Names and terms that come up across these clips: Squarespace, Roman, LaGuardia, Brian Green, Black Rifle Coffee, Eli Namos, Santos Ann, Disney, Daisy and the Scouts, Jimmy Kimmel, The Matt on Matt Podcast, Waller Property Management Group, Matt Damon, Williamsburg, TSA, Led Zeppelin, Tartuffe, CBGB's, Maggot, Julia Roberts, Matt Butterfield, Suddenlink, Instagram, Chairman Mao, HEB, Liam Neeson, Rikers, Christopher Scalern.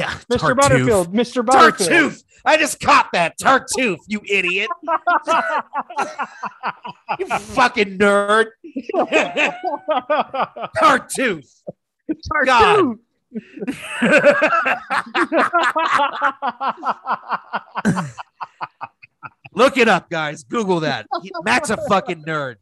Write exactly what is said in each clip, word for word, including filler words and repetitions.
Yeah, Mister Tartuffe. Butterfield, Mister Butterfield. Tartuffe! I just caught that. Tartuffe, you idiot. You fucking nerd. Tartuffe. Tartuffe. God. Look it up, guys. Google that. Matt's a fucking nerd.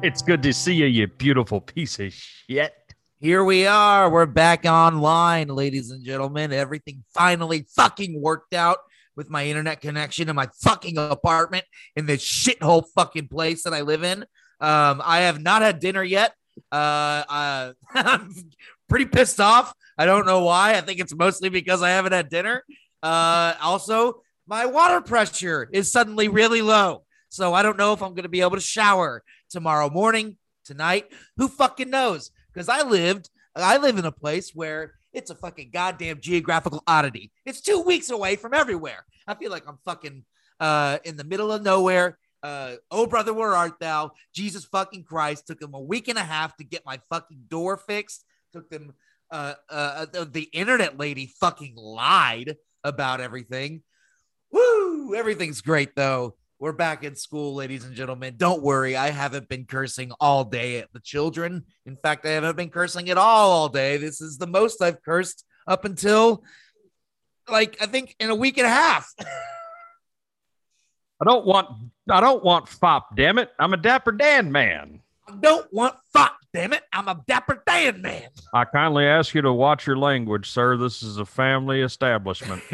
It's good to see you, you beautiful piece of shit. Here we are. We're back online, ladies and gentlemen. Everything finally fucking worked out with my internet connection in my fucking apartment in this shithole fucking place that I live in. Um, I have not had dinner yet. Uh, uh, I'm pretty pissed off. I don't know why. I think it's mostly because I haven't had dinner. Uh, also, my water pressure is suddenly really low. So I don't know if I'm going to be able to shower tomorrow morning, tonight. Who fucking knows? Because I lived, I live in a place where it's a fucking goddamn geographical oddity. It's two weeks away from everywhere. I feel like I'm fucking uh, in the middle of nowhere. Uh, oh, brother, where art thou? Jesus fucking Christ. Took them a week and a half to get my fucking door fixed. Took them, uh, uh, the, the internet lady fucking lied about everything. Woo, everything's great though. We're back in school, ladies and gentlemen. Don't worry. I haven't been cursing all day at the children. In fact, I haven't been cursing at all all day. This is the most I've cursed up until, like, I think in a week and a half. I don't want, I don't want fop, damn it. I'm a Dapper Dan man. I don't want fop, damn it. I'm a Dapper Dan man. I kindly ask you to watch your language, sir. This is a family establishment.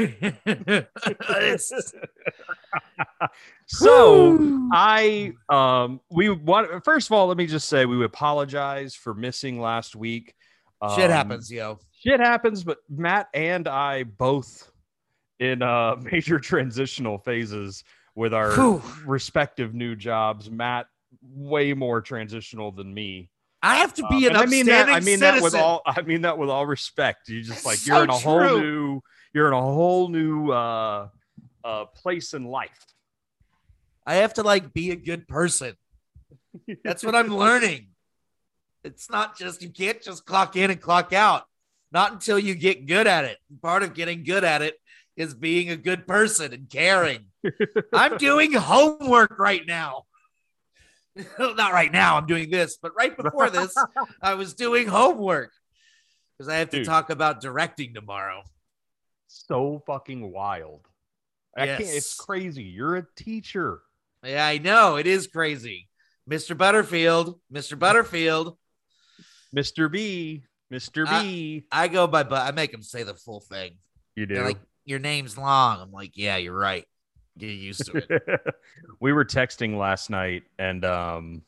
So I, um, we want, first of all, let me just say we apologize for missing last week. Um, shit happens, yo. Shit happens, but Matt and I both in uh, major transitional phases with our Whew. respective new jobs. Matt, way more transitional than me. I have to be um, an upstanding I mean that, I mean citizen. That with all, I mean that with all respect. You just That's like you're so in a true. whole new, you're in a whole new uh, uh, place in life. I have to, like, be a good person. That's what I'm learning. It's not just, you can't just clock in and clock out. Not until you get good at it. Part of getting good at it is being a good person and caring. I'm doing homework right now. Not right now, I'm doing this, but right before this, I was doing homework. Because I have to Dude. talk about directing tomorrow. So fucking wild. I yes. can't, it's crazy. You're a teacher. Yeah, I know. It is crazy. Mister Butterfield, Mister Butterfield. Mister B, Mister I, B. I go by, but I make him say the full thing. You do? They're like, your name's long. I'm like, yeah, you're right. Get used to it. We were texting last night and um,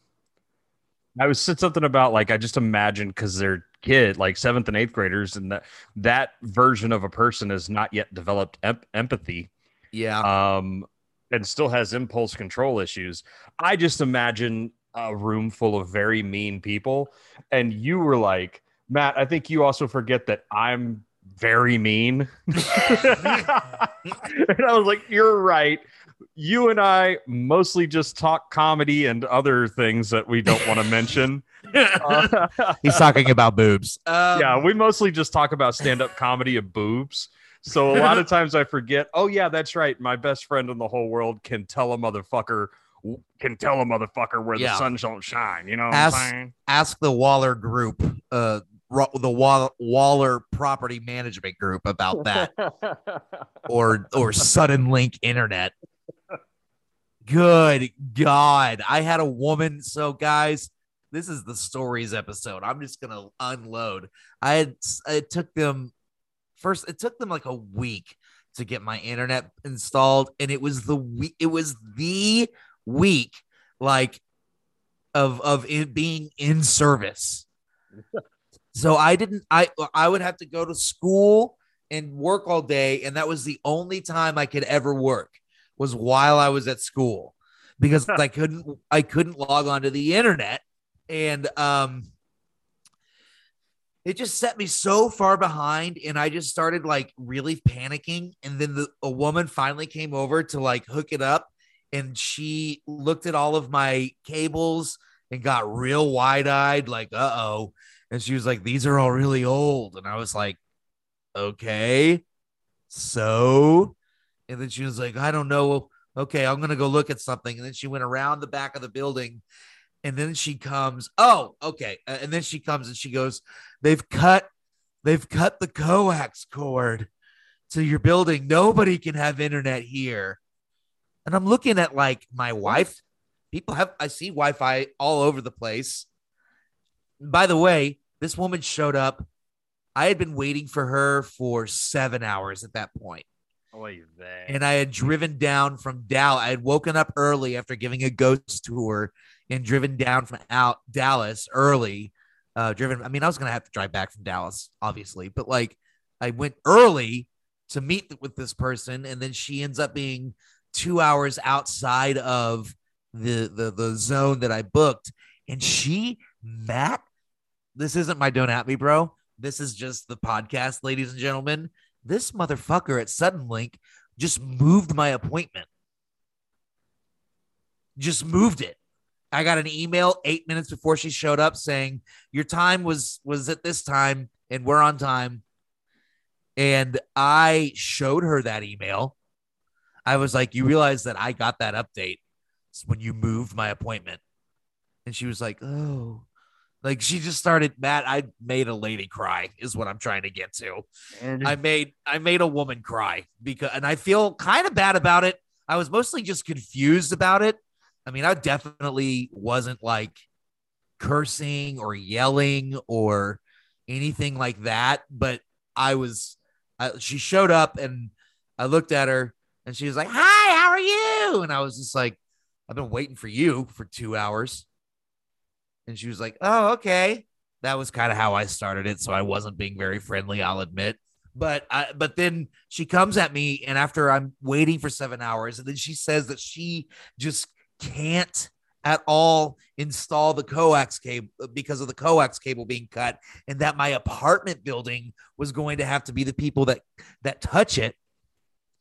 I was said something about like, I just imagined because they're kid, like seventh and eighth graders and that, that version of a person has not yet developed em- empathy. Yeah. Um, and still has impulse control issues. I just imagine a room full of very mean people. And you were like, Matt, I think you also forget that I'm very mean. And I was like, you're right. You and I mostly just talk comedy and other things that we don't want to mention. Uh, He's talking about boobs. Um, yeah. We mostly just talk about stand-up comedy of boobs. So a lot of times I forget, oh, yeah, that's right. My best friend in the whole world can tell a motherfucker, can tell a motherfucker where yeah. the sun don't shine. You know what ask, I'm saying? Ask the Waller group, uh, the Waller, Waller Property Management Group about that. or or Sudden Link Internet. Good God. I had a woman. So, guys, this is the stories episode. I'm just going to unload. I had, it took them. First, it took them like a week to get my internet installed, and it was the week. It was the week, like, of of it being in service. So I didn't, I, I would have to go to school and work all day. And that was the only time I could ever work, was while I was at school, because I couldn't, I couldn't log onto the internet. And, um, it just set me so far behind, and I just started like really panicking. And then the, a woman finally came over to like hook it up, and she looked at all of my cables and got real wide eyed, like, uh-oh. And she was like, these are all really old. And I was like, okay, so, and then she was like, I don't know. Okay, I'm going to go look at something. And then she went around the back of the building. And then she comes, oh, okay. Uh, and then she comes and she goes, they've cut, they've cut the coax cord to your building. Nobody can have internet here. And I'm looking at like my wife, people have, I see Wi-Fi all over the place. By the way, this woman showed up. I had been waiting for her for seven hours at that point. Oh, you're there. And I had driven down from Dallas. I had woken up early after giving a ghost tour, and driven down from out Dallas early, uh, driven. I mean, I was going to have to drive back from Dallas, obviously, but like I went early to meet th- with this person. And then she ends up being two hours outside of the, the, the zone that I booked. And she, Matt, this isn't my don't at me, bro. This is just the podcast, ladies and gentlemen. This motherfucker at Suddenlink just moved my appointment. Just moved it. I got an email eight minutes before she showed up saying your time was, was at this time and we're on time. And I showed her that email. I was like, you realize that I got that update when you moved my appointment. And she was like, oh, like she just started, Matt, I made a lady cry is what I'm trying to get to. And I made, I made a woman cry because, and I feel kind of bad about it. I was mostly just confused about it. I mean, I definitely wasn't like cursing or yelling or anything like that. But I was, I, she showed up and I looked at her and she was like, hi, how are you? And I was just like, I've been waiting for you for two hours. And she was like, oh, okay. That was kind of how I started it. So I wasn't being very friendly, I'll admit. But I, but then she comes at me and after I'm waiting for seven hours and then she says that she just can't at all install the coax cable because of the coax cable being cut, and that my apartment building was going to have to be the people that that touch it.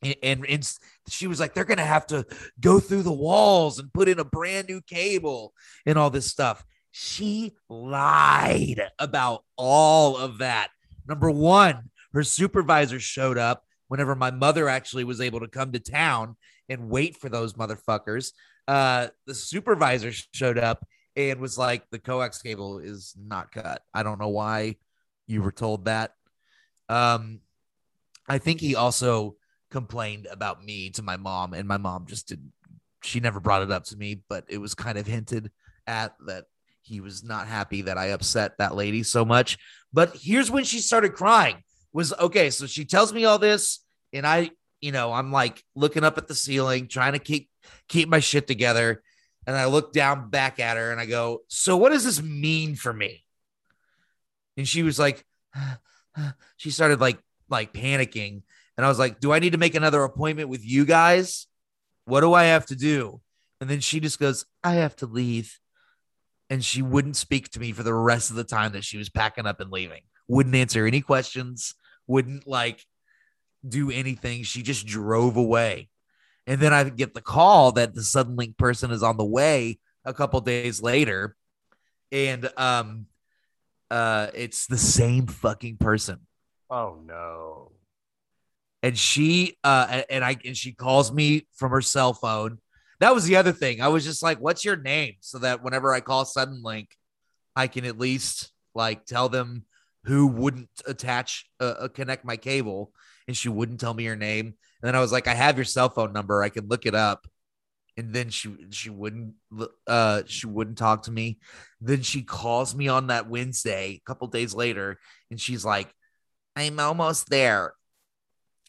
And, and, and she was like, they're going to have to go through the walls and put in a brand new cable and all this stuff. She lied about all of that. Number one, her supervisor showed up whenever my mother actually was able to come to town and wait for those motherfuckers. Uh, the supervisor showed up and was like, the coax cable is not cut. I don't know why you were told that. Um, I think he also complained about me to my mom, and my mom just didn't, she never brought it up to me, but it was kind of hinted at that he was not happy that I upset that lady so much. But here's when she started crying was, okay, so she tells me all this and I, you know, I'm like looking up at the ceiling, trying to keep, keep my shit together. And I look down back at her and I go, so what does this mean for me? And she was like, she started like, like panicking. And I was like, do I need to make another appointment with you guys? What do I have to do? And then she just goes, I have to leave. And she wouldn't speak to me for the rest of the time that she was packing up and leaving. Wouldn't answer any questions. Wouldn't like do anything. She just drove away. And then I get the call that the Suddenlink person is on the way a couple days later. And um, uh, it's the same fucking person. Oh, no. And she uh, and I and she calls me from her cell phone. That was the other thing. I was just like, what's your name? So that whenever I call Suddenlink, I can at least like tell them who wouldn't attach a uh, connect my cable. And she wouldn't tell me her name. And then I was like, I have your cell phone number. I can look it up. And then she, she wouldn't, uh, she wouldn't talk to me. Then she calls me on that Wednesday, a couple days later. And she's like, I'm almost there.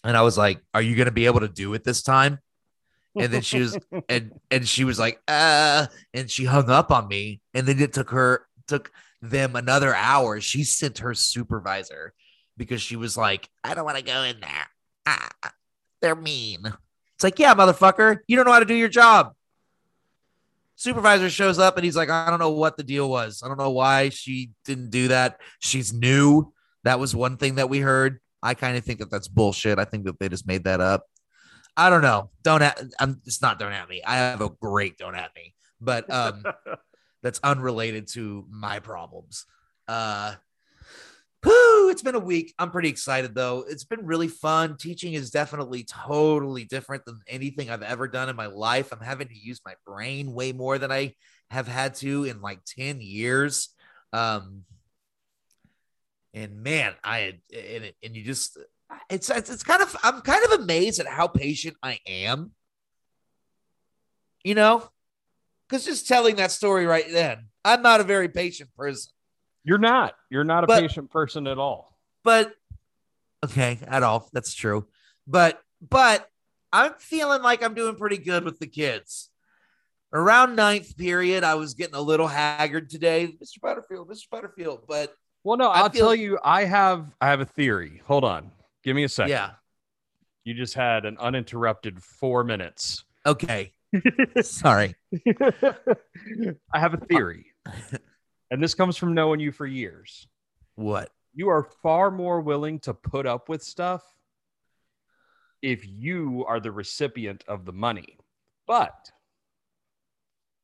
And I was like, are you going to be able to do it this time? And then she was, and, and she was like, uh, and she hung up on me. And then it took her, took them another hour, she sent her supervisor because she was like, I don't want to go in there. Ah, they're mean. It's like, yeah, motherfucker, you don't know how to do your job. Supervisor shows up and he's like, I don't know what the deal was. I don't know why she didn't do that. She's new. That was one thing that we heard. I kind of think that that's bullshit. I think that they just made that up. I don't know. Don't at, I'm, it's not don't at me. I have a great don't at me, but um, that's unrelated to my problems. Uh, whew, it's been a week. I'm pretty excited though. It's been really fun. Teaching is definitely totally different than anything I've ever done in my life. I'm having to use my brain way more than I have had to in like ten years. Um, and man, I, and, and you just, It's, it's it's kind of I'm kind of amazed at how patient I am, you know, because just telling that story right then, I'm not a very patient person. You're not. You're not a but, patient person at all. But OK, at all. That's true. But but I'm feeling like I'm doing pretty good with the kids. Around ninth period, I was getting a little haggard today. Mister Butterfield, Mister Butterfield. But well, no, I'll feel- tell you, I have I have a theory. Hold on. Give me a second. Yeah. You just had an uninterrupted four minutes. Okay. Sorry. I have a theory. And this comes from knowing you for years. What? You are far more willing to put up with stuff if you are the recipient of the money. But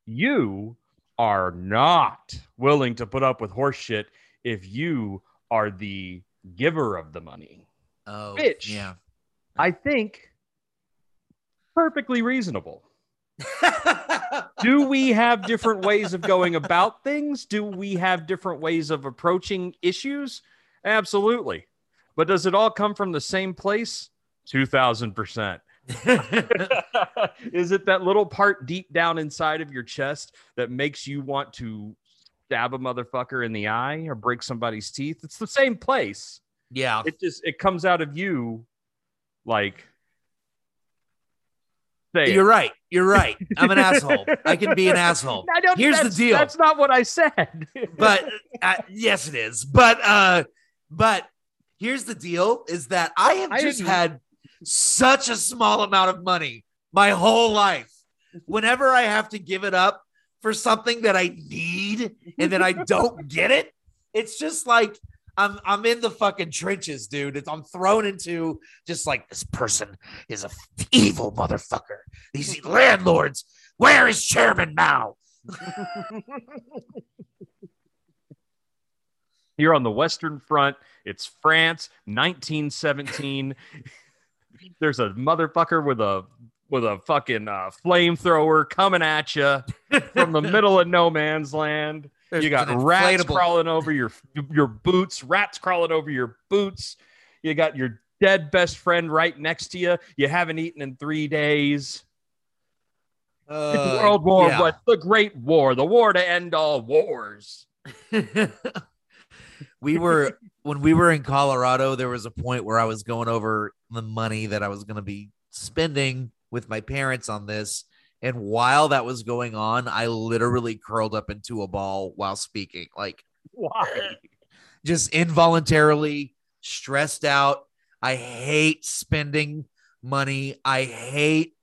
you are not willing to put up with horse shit if you are the giver of the money. Oh, bitch. Yeah. I think perfectly reasonable. Do we have different ways of going about things? Do we have different ways of approaching issues? Absolutely. But does it all come from the same place? two thousand percent. Is it that little part deep down inside of your chest that makes you want to stab a motherfucker in the eye or break somebody's teeth? It's the same place. Yeah, it just it comes out of you like. You're it. right. You're right. I'm an asshole. I can be an asshole. I don't, Here's the deal. That's not what I said. But uh, yes, it is. But uh, but here's the deal is that I have I just didn't... had such a small amount of money my whole life. Whenever I have to give it up for something that I need and then I don't get it, it's just like. I'm I'm in the fucking trenches, dude. It's, I'm thrown into just like this person is a f- evil motherfucker. These landlords. Where is Chairman Mao? You're on the Western Front. It's France, nineteen seventeen. There's a motherfucker with a with a fucking uh, flamethrower coming at you from the middle of no man's land. There's you got rats crawling over your your boots, rats crawling over your boots. You got your dead best friend right next to you. You haven't eaten in three days. Uh, it's World War yeah. What? The Great War, the war to end all wars. We were when we were in Colorado, there was a point where I was going over the money that I was going to be spending with my parents on this. And while that was going on, I literally curled up into a ball while speaking. Like, why? Just involuntarily stressed out. I hate spending money. I hate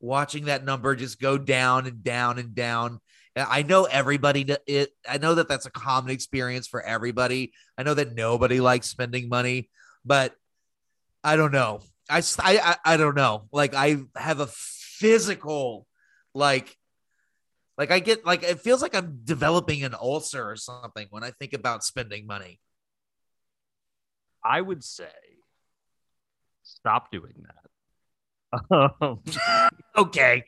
watching that number just go down and down and down. I know everybody, it, I know that that's a common experience for everybody. I know that nobody likes spending money, but I don't know. I, I, I don't know. Like, I have a physical. Like, like I get like, it feels like I'm developing an ulcer or something when I think about spending money. I would say stop doing that. Um. Okay.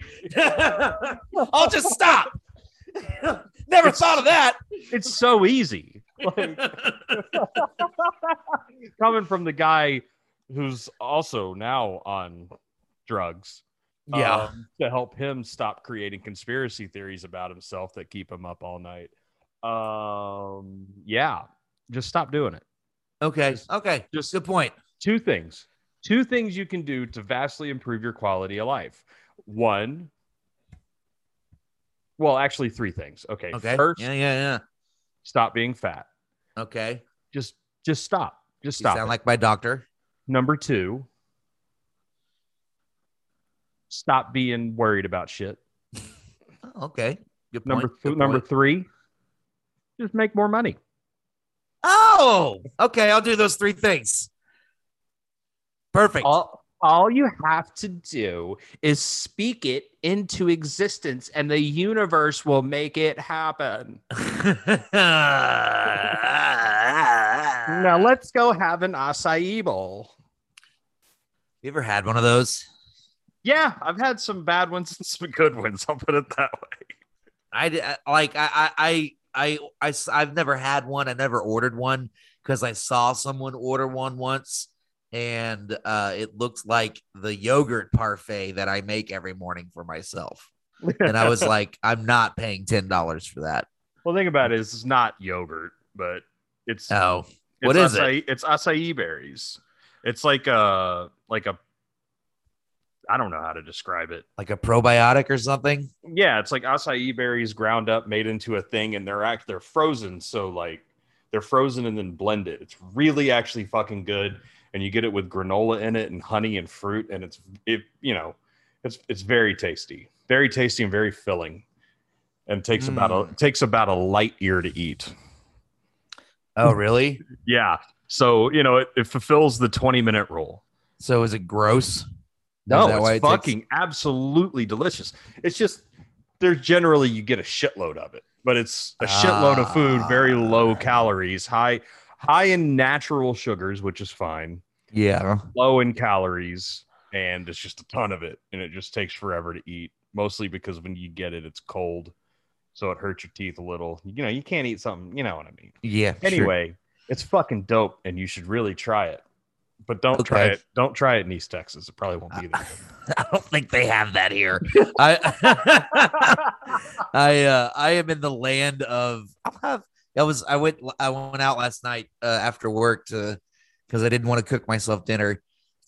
I'll just stop. Never it's, thought of that. It's so easy. Like, coming from the guy who's also now on drugs. Yeah, um, to help him stop creating conspiracy theories about himself that keep him up all night. Um, yeah, just stop doing it. Okay. Just, okay. Just good point. Two things. Two things you can do to vastly improve your quality of life. One. Well, actually, three things. Okay. Okay. First, yeah, yeah, yeah. Stop being fat. Okay. Just just stop. Just stop. You sound it. Like my doctor. Number two. Stop being worried about shit. Okay. Good point. Number th- Good point. Number three. Just make more money. Oh, okay. I'll do those three things. Perfect. All, all you have to do is speak it into existence and the universe will make it happen. Now let's go have an acai bowl. You ever had one of those? Yeah, I've had some bad ones and some good ones. I'll put it that way. I like, I, I, I, I, I've never had one. I never ordered one because I saw someone order one once. And uh, it looked like the yogurt parfait that I make every morning for myself. And I was like, I'm not paying ten dollars for that. Well, the thing about it is it's not yogurt, but it's. Oh, what it's is acai, it? It's acai berries. It's like a, like a, I don't know how to describe it. Like a probiotic or something? Yeah, it's like acai berries ground up, made into a thing, and they're act they're frozen. So like they're frozen and then blended. It's really actually fucking good. And you get it with granola in it and honey and fruit. And it's, it, you know, it's, it's very tasty, very tasty and very filling, and takes mm. about a, takes about a light year to eat. Oh, really? Yeah. So, you know, it, it fulfills the twenty minute rule. So is it gross? No, it's it fucking takes- absolutely delicious. It's just, there's generally, you get a shitload of it, but it's a shitload ah. of food, very low calories, high, High in natural sugars, which is fine. Yeah. Low in calories, and it's just a ton of it. And it just takes forever to eat, mostly because when you get it, it's cold. So it hurts your teeth a little. You know, you can't eat something. You know what I mean? Yeah. Anyway, sure. It's fucking dope, and you should really try it. But don't okay. try it. Don't try it in East Texas. It probably won't be there. I don't think they have that here. I I, uh, I am in the land of... I'll have... I was I went I went out last night uh, after work to because I didn't want to cook myself dinner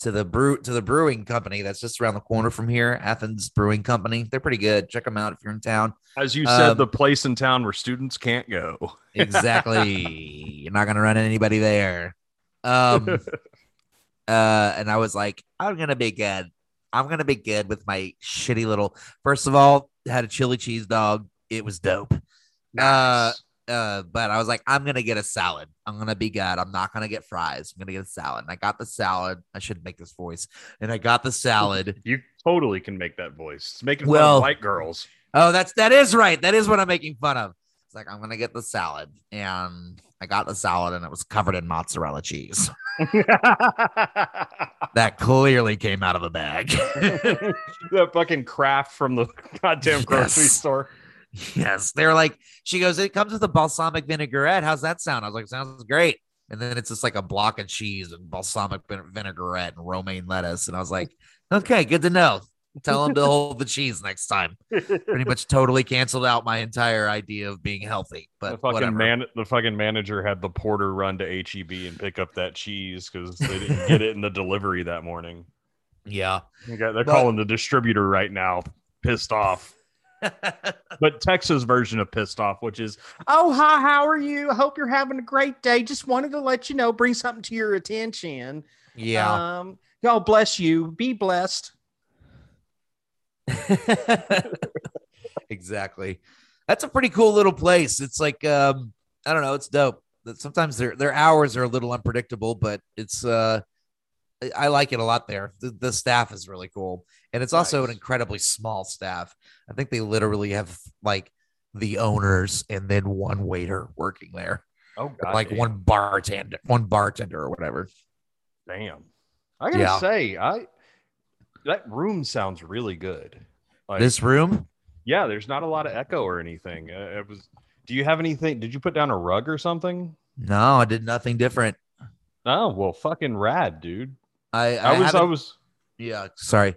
to the brew to the brewing company that's just around the corner from here, Athens Brewing Company. They're pretty good. Check them out if you're in town. As you um, said, the place in town where students can't go. Exactly. You're not gonna run into anybody there. Um, uh, and I was like, I'm gonna be good. I'm gonna be good with my shitty little. First of all, had a chili cheese dog. It was dope. Nice. Uh, Uh, but I was like, I'm going to get a salad. I'm going to be good. I'm not going to get fries. I'm going to get a salad. And I got the salad. I should make this voice. And I got the salad. You totally can make that voice. It's making well, fun of white girls. Oh, that's, that is right. That is what I'm making fun of. It's like, I'm going to get the salad. And I got the salad and it was covered in mozzarella cheese. That clearly came out of a bag. That fucking Kraft from the goddamn grocery yes. store. Yes, they're like, she goes, it comes with a balsamic vinaigrette. How's that sound? I was like, sounds great. And then it's just like a block of cheese and balsamic vinaigrette and romaine lettuce. And I was like, okay, good to know. Tell them to hold the cheese next time. Pretty much totally canceled out my entire idea of being healthy. But the fucking, man- the fucking manager had the porter run to H E B and pick up that cheese because they didn't get it in the delivery that morning. Yeah. They're but- calling the distributor right now, pissed off. But Texas version of pissed off, which is, oh, hi, how are you? I hope you're having a great day. Just wanted to let you know, bring something to your attention. Yeah. Um, God bless you. Be blessed. Exactly. That's a pretty cool little place. It's like, um, I don't know. It's dope. Sometimes their their hours are a little unpredictable, but it's, uh, I like it a lot there. The, the staff is really cool. And it's also nice. An incredibly small staff. I think they literally have like the owners and then one waiter working there. Oh, God. Like damn. one bartender, one bartender or whatever. Damn. I gotta yeah. say, I that room sounds really good. Like, this room? Yeah, there's not a lot of echo or anything. Uh, it was. Do you have anything? Did you put down a rug or something? No, I did nothing different. Oh, well, fucking rad, dude. I, I, I was, I was, yeah, sorry.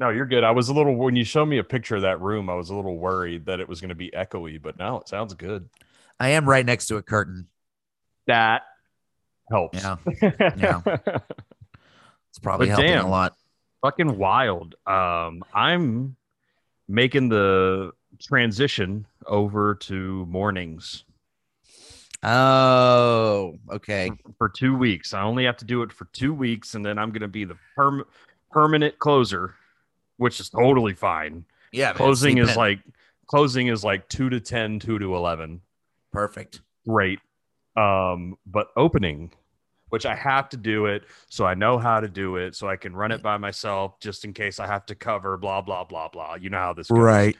No, you're good. I was a little, when you showed me a picture of that room, I was a little worried that it was going to be echoey, but now it sounds good. I am right next to a curtain. That helps. Yeah. Yeah. It's probably but helping damn, a lot. Fucking wild. Um, I'm making the transition over to mornings. Oh, okay. For, for two weeks. I only have to do it for two weeks, and then I'm going to be the perm- permanent closer, which is totally fine. Yeah. Closing is like closing is like two to ten, two to eleven. Perfect. Great. Um, but opening, which I have to do it, so I know how to do it, so I can run it by myself just in case I have to cover, blah, blah, blah, blah. You know how this goes. Right.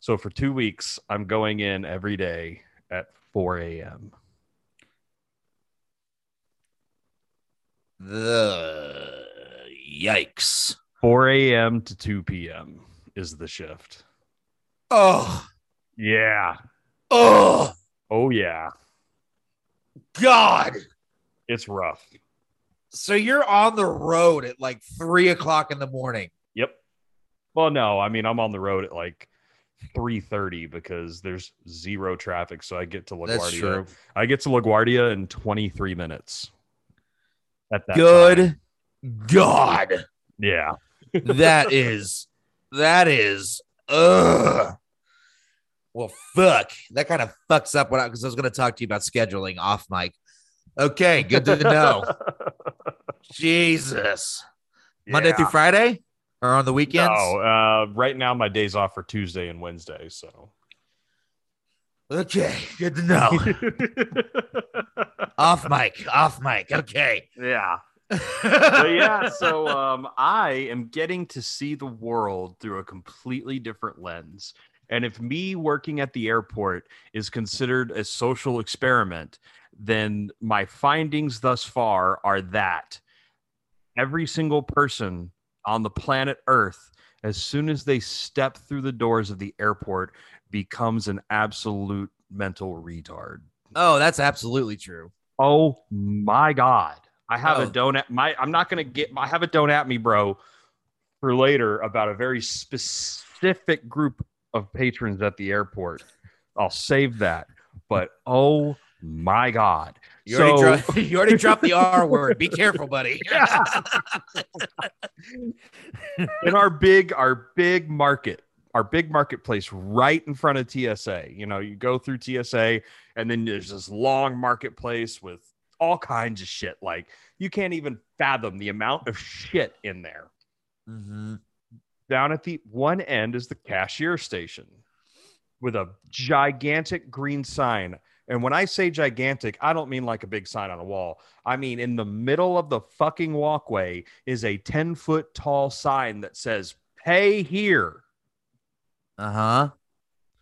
So for two weeks, I'm going in every day at four a.m. The yikes. four a.m. to two p.m. is the shift. Oh. Yeah. Oh. Oh, yeah. God. It's rough. So you're on the road at like three o'clock in the morning. Yep. Well, no, I mean, I'm on the road at like three thirty because there's zero traffic. So I get to LaGuardia. That's true. I get to LaGuardia in twenty-three minutes. At that Good time. God. Yeah. That is, that is, ugh. Well, fuck. That kind of fucks up what I, because I was going to talk to you about scheduling off mic. Okay, good to know. Jesus. Yeah. Monday through Friday or on the weekends? No, uh, right now my day's off for Tuesday and Wednesday, so. Okay, good to know. Off mic, off mic, okay. Yeah. So, yeah, so um, I am getting to see the world through a completely different lens. And if me working at the airport is considered a social experiment, then my findings thus far are that every single person on the planet Earth, as soon as they step through the doors of the airport, becomes an absolute mental retard. Oh, that's absolutely true. Oh my God. I have oh. a donut. My, I'm not going to get, I have a don't at me, bro, for later about a very specific group of patrons at the airport. I'll save that. But oh my God. You, so, already, dro- you already dropped the R word. Be careful, buddy. Yeah. In our big, our big market, our big marketplace right in front of T S A, you know, you go through T S A and then there's this long marketplace with all kinds of shit. Like you can't even fathom the amount of shit in there. Mm-hmm. Down at the one end is the cashier station with a gigantic green sign. And when I say gigantic, I don't mean like a big sign on a wall. I mean, in the middle of the fucking walkway is a ten foot tall sign that says, pay here. Uh-huh.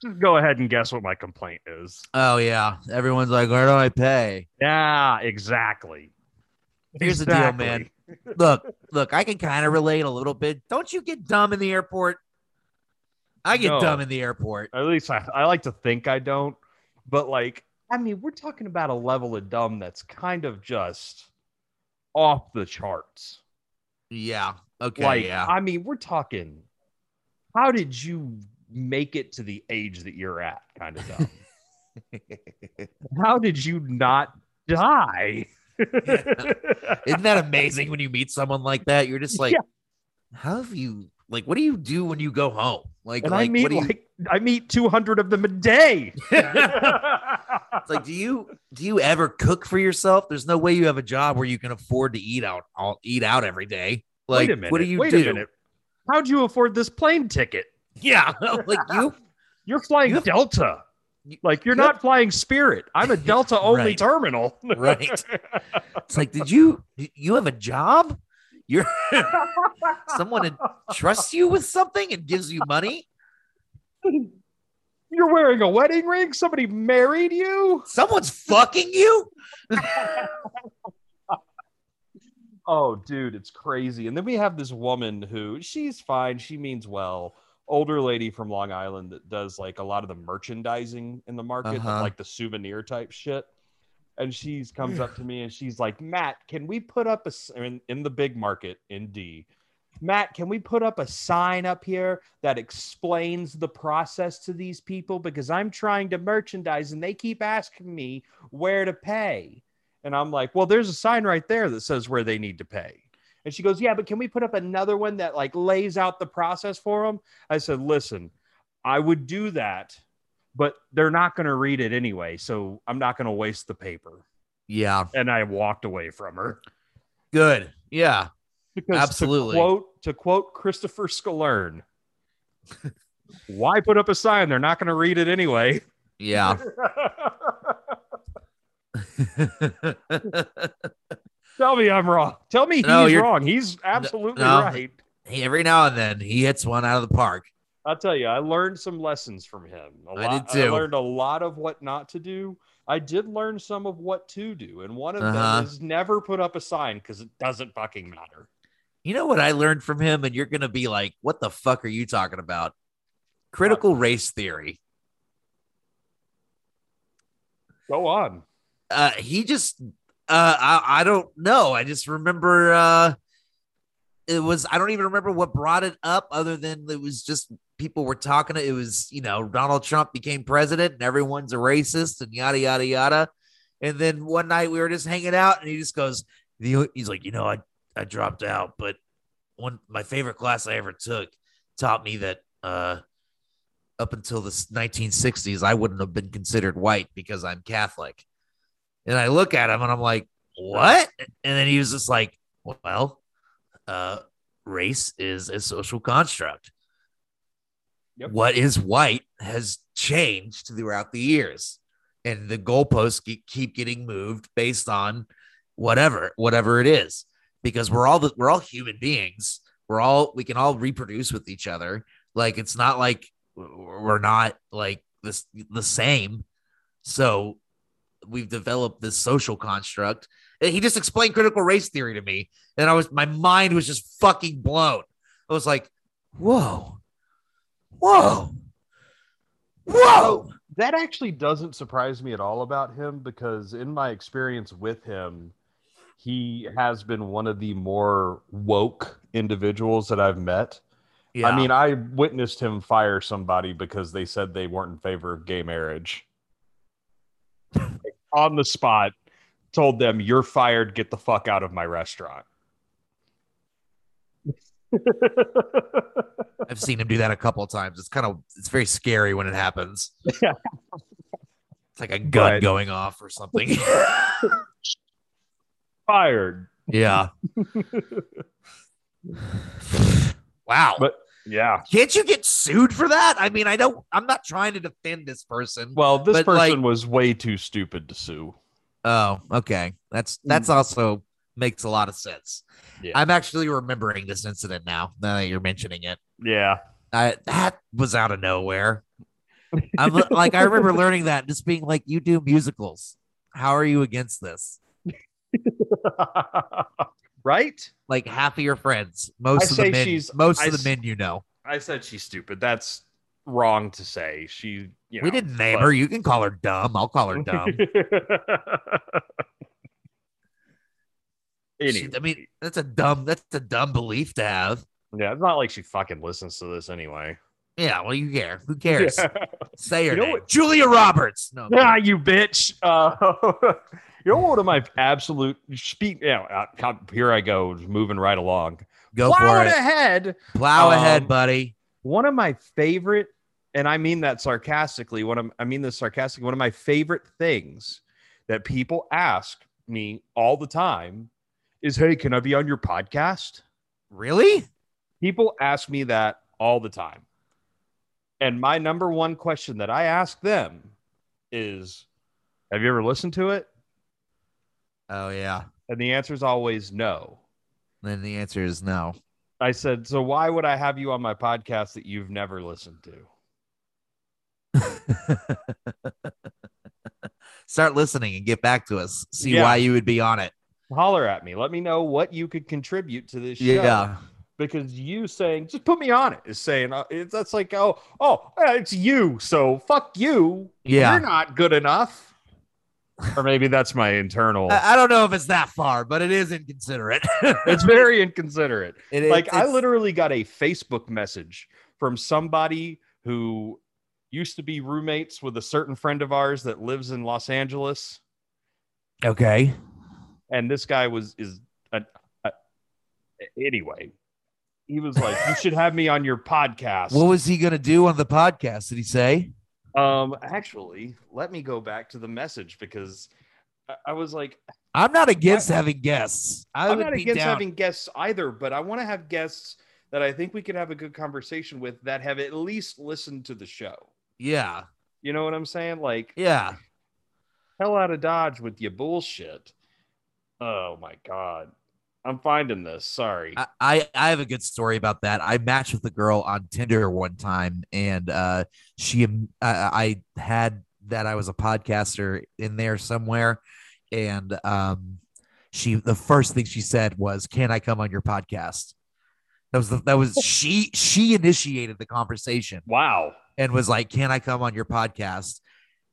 Just go ahead and guess what my complaint is. Oh, yeah. Everyone's like, where do I pay? Yeah, exactly. Here's exactly. the deal, man. Look, look, I can kind of relate a little bit. Don't you get dumb in the airport? I get no, dumb in the airport. At least I, I like to think I don't. But like, I mean, we're talking about a level of dumb that's kind of just off the charts. Yeah. Okay. Like, yeah. I mean, we're talking, how did you make it to the age that you're at? Kind of dumb. How did you not die? Yeah. Isn't that amazing when you meet someone like that? You're just like, yeah. How have you, like, what do you do when you go home? Like, and like I meet what do you... like I meet two hundred of them a day. It's like, do you do you ever cook for yourself? There's no way you have a job where you can afford to eat out. I'll eat out every day. Like, wait a minute, what do you wait do? A minute. How'd you afford this plane ticket? Yeah, like you, you're flying you Delta. Have... Like you're not flying Spirit. I'm a Delta only right. terminal. Right. It's like, did you, you have a job? You're someone trusts you with something and gives you money. You're wearing a wedding ring. Somebody married you. Someone's fucking you. Oh, dude, it's crazy. And then we have this woman who she's fine. She means well. Older lady from Long Island that does like a lot of the merchandising in the market, uh-huh. like the souvenir type shit. And she comes up to me and she's like, Matt, can we put up a in, in the big market in D, Matt, can we put up a sign up here that explains the process to these people? Because I'm trying to merchandise and they keep asking me where to pay. And I'm like, well, there's a sign right there that says where they need to pay. And she goes, yeah, but can we put up another one that like lays out the process for them? I said, listen, I would do that, but they're not going to read it anyway. So I'm not going to waste the paper. Yeah. And I walked away from her. Good. Yeah. Because absolutely. To quote, to quote Christopher Scalern, why put up a sign? They're not going to read it anyway. Yeah. Tell me I'm wrong. Tell me he's no, wrong. He's absolutely no, right. He, every now and then he hits one out of the park. I'll tell you, I learned some lessons from him. A lot, I did too. I learned a lot of what not to do. I did learn some of what to do. And one of uh-huh. them is never put up a sign because it doesn't fucking matter. You know what I learned from him? And you're going to be like, what the fuck are you talking about? Critical what? Race theory. Go on. Uh, he just, uh, I, I don't know. I just remember uh, it was, I don't even remember what brought it up other than it was just people were talking. It was, you know, Donald Trump became president and everyone's a racist and yada, yada, yada. And then one night we were just hanging out and he just goes, the, he's like, you know, I, I dropped out, but one, my favorite class I ever took taught me that uh, up until the nineteen sixties, I wouldn't have been considered white because I'm Catholic. And I look at him and I'm like, what? And then he was just like, well, uh, race is a social construct. Yep. What is white has changed throughout the years. And the goalposts keep, keep getting moved based on whatever, whatever it is, because we're all, the, we're all human beings. We're all, we can all reproduce with each other. Like, it's not like we're not like this, the same. So we've developed this social construct. And he just explained critical race theory to me. And I was, my mind was just fucking blown. I was like, whoa, whoa, whoa. So that actually doesn't surprise me at all about him, because in my experience with him, he has been one of the more woke individuals that I've met. Yeah. I mean, I witnessed him fire somebody because they said they weren't in favor of gay marriage. On the spot, told them, you're fired, get the fuck out of my restaurant. I've seen him do that a couple of times. It's kind of, it's very scary when it happens. Yeah. It's like a gun but... going off or something. Fired. Yeah. Wow. But yeah. Can't you get sued for that? I mean, I don't, I'm not trying to defend this person. Well, this person like, was way too stupid to sue. Oh, okay. That's, that's also makes a lot of sense. Yeah. I'm actually remembering this incident now, now that you're mentioning it. Yeah. I, that was out of nowhere. I'm like, I remember learning that and just being like, you do musicals. How are you against this? Right? Like half of your friends, most I of the men, she's, most I, of the men, you know. I said she's stupid. That's wrong to say. She, you know, we didn't name but... her. You can call her dumb. I'll call her dumb. Anyway. She, I mean, that's a dumb. That's a dumb belief to have. Yeah, it's not like she fucking listens to this anyway. Yeah, well, you care. Who cares? Yeah. Say her you name, Julia Roberts. No, yeah, you bitch. Uh, you know, one of my absolute speak. Yeah, here I go, moving right along. Go Plow for it. Ahead. Plow um, ahead, buddy. One of my favorite, and I mean that sarcastically. One of I mean this sarcastically. One of my favorite things that people ask me all the time is, "Hey, can I be on your podcast?" Really? People ask me that all the time, and my number one question that I ask them is, "Have you ever listened to it?" Oh, yeah. And the answer is always no. And the answer is no. I said, so why would I have you on my podcast that you've never listened to? Start listening and get back to us. See yeah. why you would be on it. Holler at me. Let me know what you could contribute to this show. Yeah. Because you saying, just put me on it, is saying, uh, it, that's like, oh, oh, it's you. So fuck you. Yeah. You're not good enough. Or maybe that's my internal. I don't know if it's that far, but it is inconsiderate. It's very inconsiderate. It is, like it's... I literally got a Facebook message from somebody who used to be roommates with a certain friend of ours that lives in Los Angeles. Okay. And this guy was, is a, a, anyway, he was like, you should have me on your podcast. What was he going to do on the podcast? Did he say? Um, actually, let me go back to the message because I, I was like, I'm not against I, having guests. I I'm would not be against down. having guests either, but I want to have guests that I think we could have a good conversation with that have at least listened to the show. Yeah. You know what I'm saying? Like, yeah. Hell out of Dodge with your bullshit. Oh my God. I'm finding this. Sorry. I, I, I have a good story about that. I matched with a girl on Tinder one time, and uh, she, I, I had that I was a podcaster in there somewhere. And um, she, the first thing she said was, "Can I come on your podcast?" That was, the, that was, she, she initiated the conversation. Wow. And was like, "Can I come on your podcast?"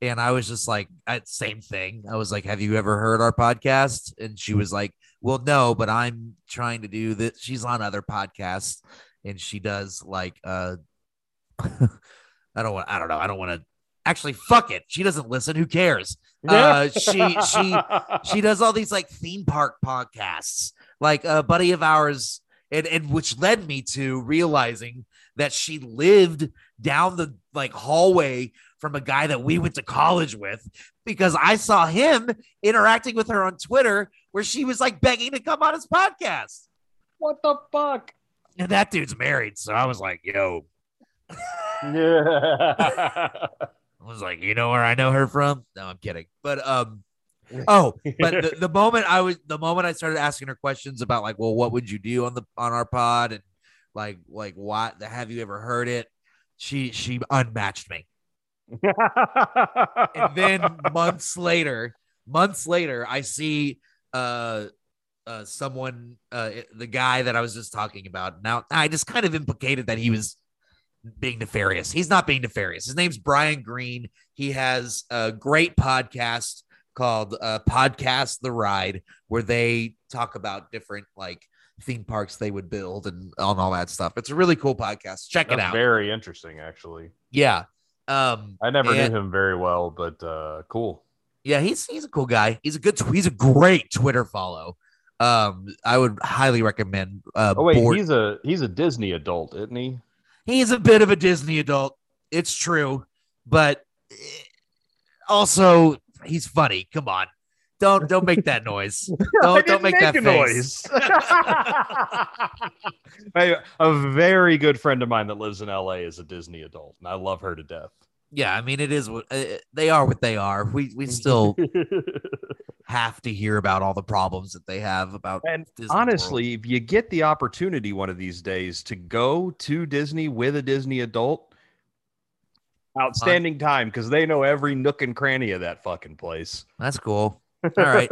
And I was just like, same thing. I was like, "Have you ever heard our podcast?" And she was like, "Well, no, but I'm trying to do this." She's on other podcasts, and she does like, uh, I don't want, I don't know. I don't want to actually fuck it. She doesn't listen. Who cares? Uh, she, she, she does all these like theme park podcasts, like a buddy of ours. And, and which led me to realizing that she lived down the like hallway from a guy that we went to college with, because I saw him interacting with her on Twitter where she was like begging to come on his podcast. What the fuck? And that dude's married. So I was like, yo, I was like, you know where I know her from? No, I'm kidding. But, um, oh, but the, the moment I was, the moment I started asking her questions about like, well, what would you do on the, on our pod? And like, like, what, have you ever heard it? She, she unmatched me. And then months later, months later, I see uh, uh, someone, uh, the guy that I was just talking about. Now, I just kind of implicated that he was being nefarious. He's not being nefarious. His name's Brian Green. He has a great podcast called uh, Podcast The Ride, where they talk about different like theme parks they would build and on all that stuff. It's a really cool podcast. Check That's it out. Very interesting, actually. Yeah. Um, I never and, knew him very well, but uh, cool. Yeah, he's he's a cool guy. He's a good. Tw- he's a great Twitter follow. Um, I would highly recommend. Uh, oh wait, board- he's a he's a Disney adult, isn't he? He's a bit of a Disney adult. It's true, but also he's funny. Come on, don't don't make that noise. Don't don't make, make that noise. I, a very good friend of mine that lives in L A is a Disney adult, and I love her to death. Yeah, I mean, it is what uh, they are. What they are, we we still have to hear about all the problems that they have about. And Disney honestly, World. If you get the opportunity one of these days to go to Disney with a Disney adult, outstanding uh, time, because they know every nook and cranny of that fucking place. That's cool. All right.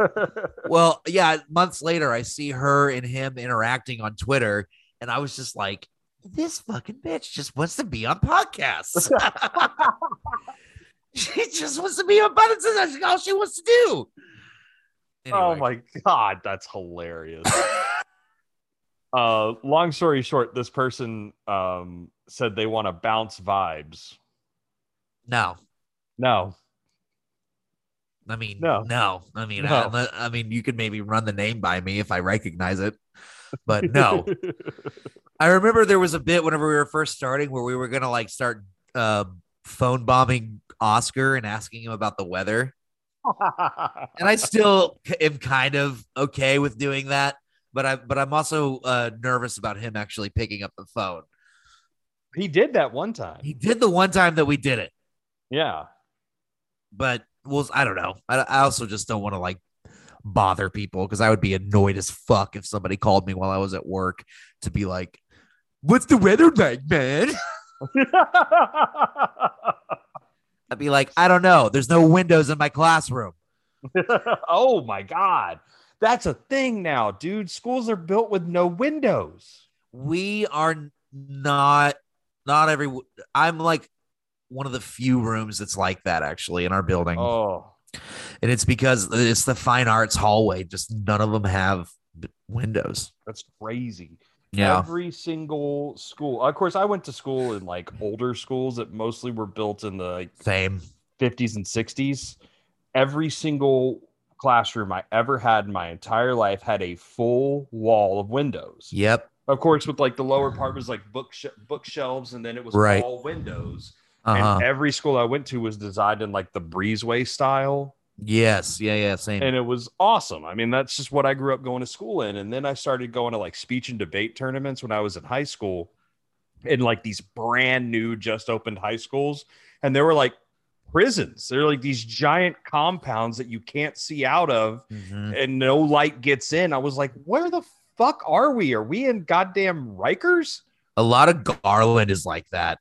Well, yeah, months later, I see her and him interacting on Twitter, and I was just like, this fucking bitch just wants to be on podcasts. She just wants to be on podcasts. That's all she wants to do. Anyway. Oh, my God. That's hilarious. uh, long story short, this person um, said they want to bounce vibes. No. No. I mean, no, no. I mean, no. I, I mean, you could maybe run the name by me if I recognize it, but no. I remember there was a bit whenever we were first starting where we were going to like start uh, phone bombing Oscar and asking him about the weather. And I still am kind of okay with doing that, but I, but I'm also uh, nervous about him actually picking up the phone. He did that one time. He did the one time that we did it. Yeah. But well, I don't know. I, I also just don't want to like bother people because I would be annoyed as fuck if somebody called me while I was at work to be like, "What's the weather like, man?" I'd be like, "I don't know. There's no windows in my classroom." Oh my God. That's a thing now, dude. Schools are built with no windows. We are not, not every, I'm like, one of the few rooms that's like that actually in our building. Oh, and it's because it's the fine arts hallway. Just none of them have b- windows. That's crazy. Yeah. Every single school. Of course I went to school in like older schools that mostly were built in the like, same fifties and sixties. Every single classroom I ever had in my entire life had a full wall of windows. Yep. Of course, with like the lower part was like book sh- bookshelves. And then it was right. all windows. Uh-huh. And every school I went to was designed in like the breezeway style. Yes. Yeah. Yeah. Same. And it was awesome. I mean, that's just what I grew up going to school in. And then I started going to like speech and debate tournaments when I was in high school, in like these brand new, just opened high schools. And they were like prisons. They're like these giant compounds that you can't see out of, mm-hmm. and no light gets in. I was like, where the fuck are we? Are we in goddamn Rikers? A lot of Garland is like that.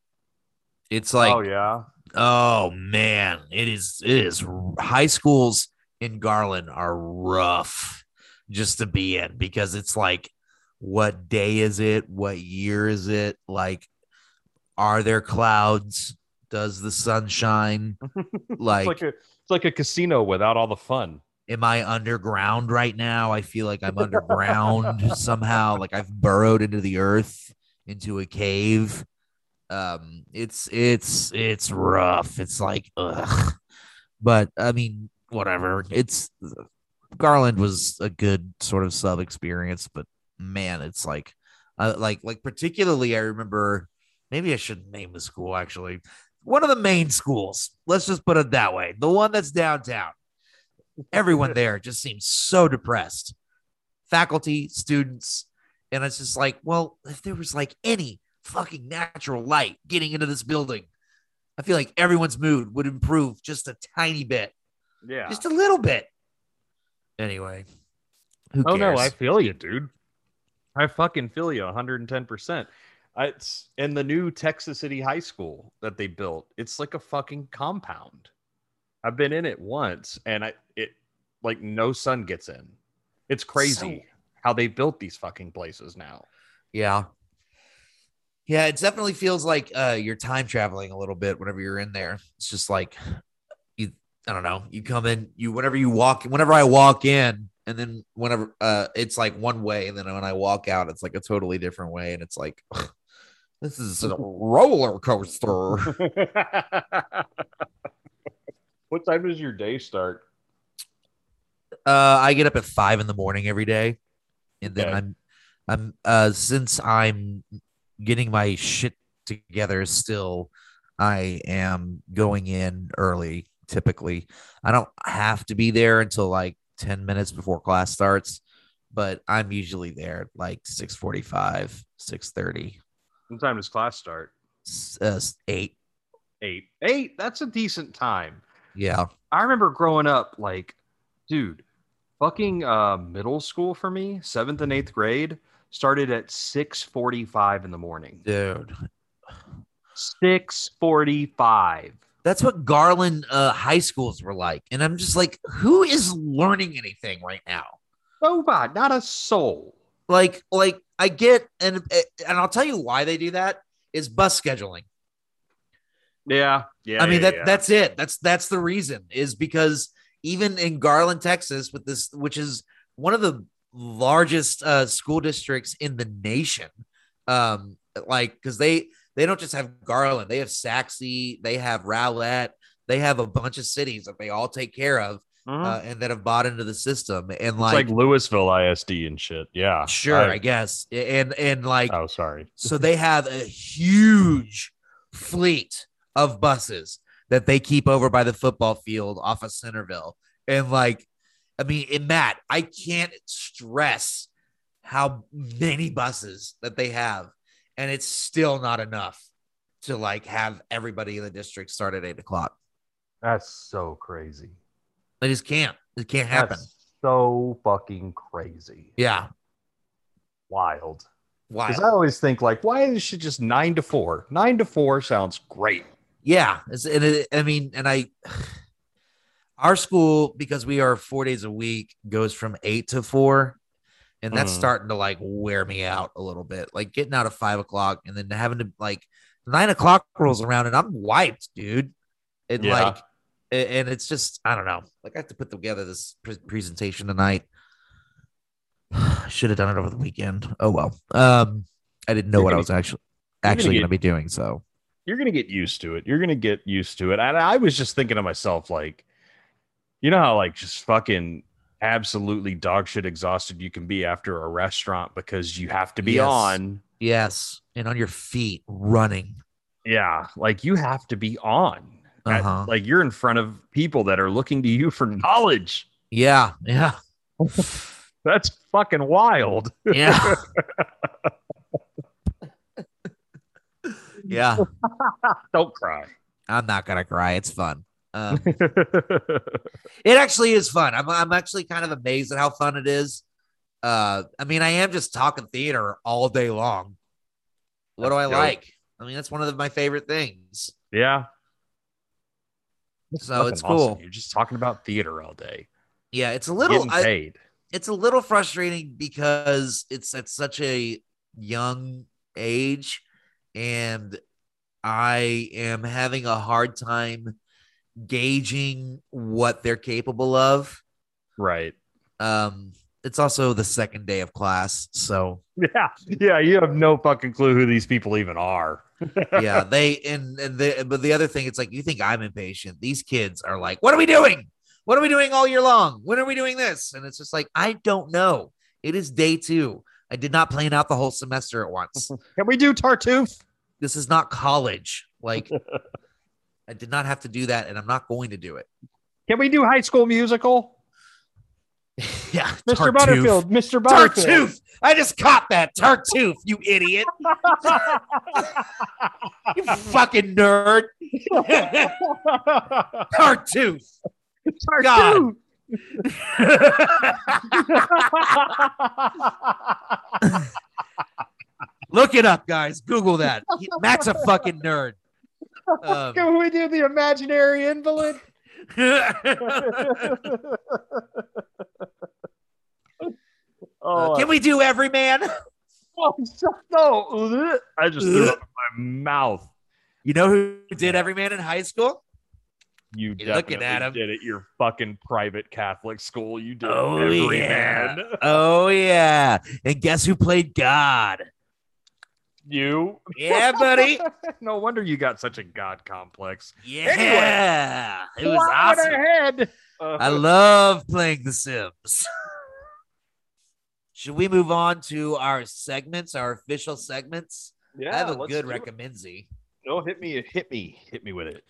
It's like, oh yeah. Oh man, it is. It is. High schools in Garland are rough just to be in, because it's like, what day is it? What year is it? Like, are there clouds? Does the sun shine? Like, it's like a, it's like a casino without all the fun. Am I underground right now? I feel like I'm underground somehow. Like I've burrowed into the earth, into a cave. Um, it's it's it's rough. It's like, ugh. But I mean, whatever. It's Garland was a good sort of sub experience, but man, it's like, uh, like like particularly I remember. Maybe I should name the school actually. One of the main schools. Let's just put it that way. The one that's downtown. Everyone there just seems so depressed. Faculty, students, and it's just like, well, if there was like any fucking natural light getting into this building, I feel like everyone's mood would improve just a tiny bit. Yeah. Just a little bit. Anyway. Who oh, cares? No, I feel you, dude. I fucking feel you one hundred ten percent. It's in the new Texas City High School that they built. It's like a fucking compound. I've been in it once, and I it like no sun gets in. It's crazy so, how they built these fucking places now. Yeah. Yeah, it definitely feels like uh, you're time traveling a little bit whenever you're in there. It's just like, you, I don't know, you come in, you whenever you walk, whenever I walk in, and then whenever uh, it's like one way, and then when I walk out, it's like a totally different way, and it's like, ugh, this is a roller coaster. What time does your day start? Uh, I get up at five in the morning every day, and then okay. I'm, I'm uh, since I'm. getting my shit together still, I am going in early. Typically I don't have to be there until like ten minutes before class starts, but I'm usually there at like six forty-five, six thirty. What time does class start? Uh, eight. Eight. Eight. That's a decent time. Yeah. I remember growing up, like, dude, fucking uh, middle school for me, seventh and eighth grade, started at six forty-five in the morning. Dude. six forty-five. That's what Garland uh, high schools were like. And I'm just like, who is learning anything right now? Nobody. Not a soul. Like, like I get, and and I'll tell you why they do that, is bus scheduling. Yeah. Yeah. I mean, yeah, that yeah. that's it. That's that's the reason, is because even in Garland, Texas, with this, which is one of the largest uh, school districts in the nation, um, like, because they they don't just have Garland, they have Saxe, they have Rowlett, they have a bunch of cities that they all take care of, mm-hmm. uh, and that have bought into the system. And it's like, like Louisville I S D and shit. Yeah, sure, I, I guess. And and like, oh, sorry. So they have a huge fleet of buses that they keep over by the football field off of Centerville, and like. I mean, and Matt, I can't stress how many buses that they have, and it's still not enough to like have everybody in the district start at eight o'clock. That's so crazy. It just can't. It can't happen. That's so fucking crazy. Yeah. Wild. Wild. Because I always think like, why is shit just nine to four? Nine to four sounds great. Yeah. It's, and it, I mean, and I. Our school, because we are four days a week, goes from eight to four, and that's mm. starting to like wear me out a little bit. Like getting out at five o'clock and then having to like nine o'clock rolls around and I'm wiped, dude. And yeah. like, and it's just, I don't know. Like I have to put together this pre- presentation tonight. Should have done it over the weekend. Oh well, um, I didn't know you're what gonna, I was actually actually going to be doing. So you're going to get used to it. You're going to get used to it. And I was just thinking to myself, like. You know how like just fucking absolutely dog shit exhausted you can be after a restaurant because you have to be yes. on. Yes. And on your feet running. Yeah. Like you have to be on. Uh-huh. At, like you're in front of people that are looking to you for knowledge. Yeah. Yeah. That's fucking wild. Yeah. Yeah. Don't cry. I'm not going to cry. It's fun. Um, it actually is fun. I'm I'm actually kind of amazed at how fun it is. Uh, I mean, I am just talking theater all day long. What do I like? I mean, that's one of the, my favorite things. Yeah. That's so it's cool. Awesome. You're just talking about theater all day. Yeah, it's a little I, it's a little frustrating because it's at such a young age, and I am having a hard time gauging what they're capable of. Right. Um, it's also the second day of class, so yeah, yeah, you have no fucking clue who these people even are. Yeah, they and and they, but the other thing, it's like you think I'm impatient. These kids are like, "What are we doing? What are we doing all year long? When are we doing this?" And it's just like, I don't know. It is day two. I did not plan out the whole semester at once. Can we do Tartuffe? This is not college. Like, I did not have to do that, and I'm not going to do it. Can we do High School Musical? Yeah, Mister Tartuffe. Butterfield, Mister Butterfield. Tartuffe. I just caught that. Tartuffe, you idiot. You fucking nerd. Tartuffe. Tartuffe. God. Look it up, guys. Google that. He, Matt's a fucking nerd. Um, Can we do the imaginary invalid? Oh, uh, can we do every man? Oh, no. I just threw up my mouth. You know who did every man in high school? You You're definitely looking at him. Did it your fucking private Catholic school. You did oh, every yeah. man. Oh, yeah. And guess who played God? You. Yeah, buddy. No wonder you got such a God complex. Yeah. Anyway, it was awesome. Head. Uh, I love playing The Sims. Should we move on to our segments, our official segments? Yeah, I have a good recommendzy. No, hit me, hit me, hit me with it.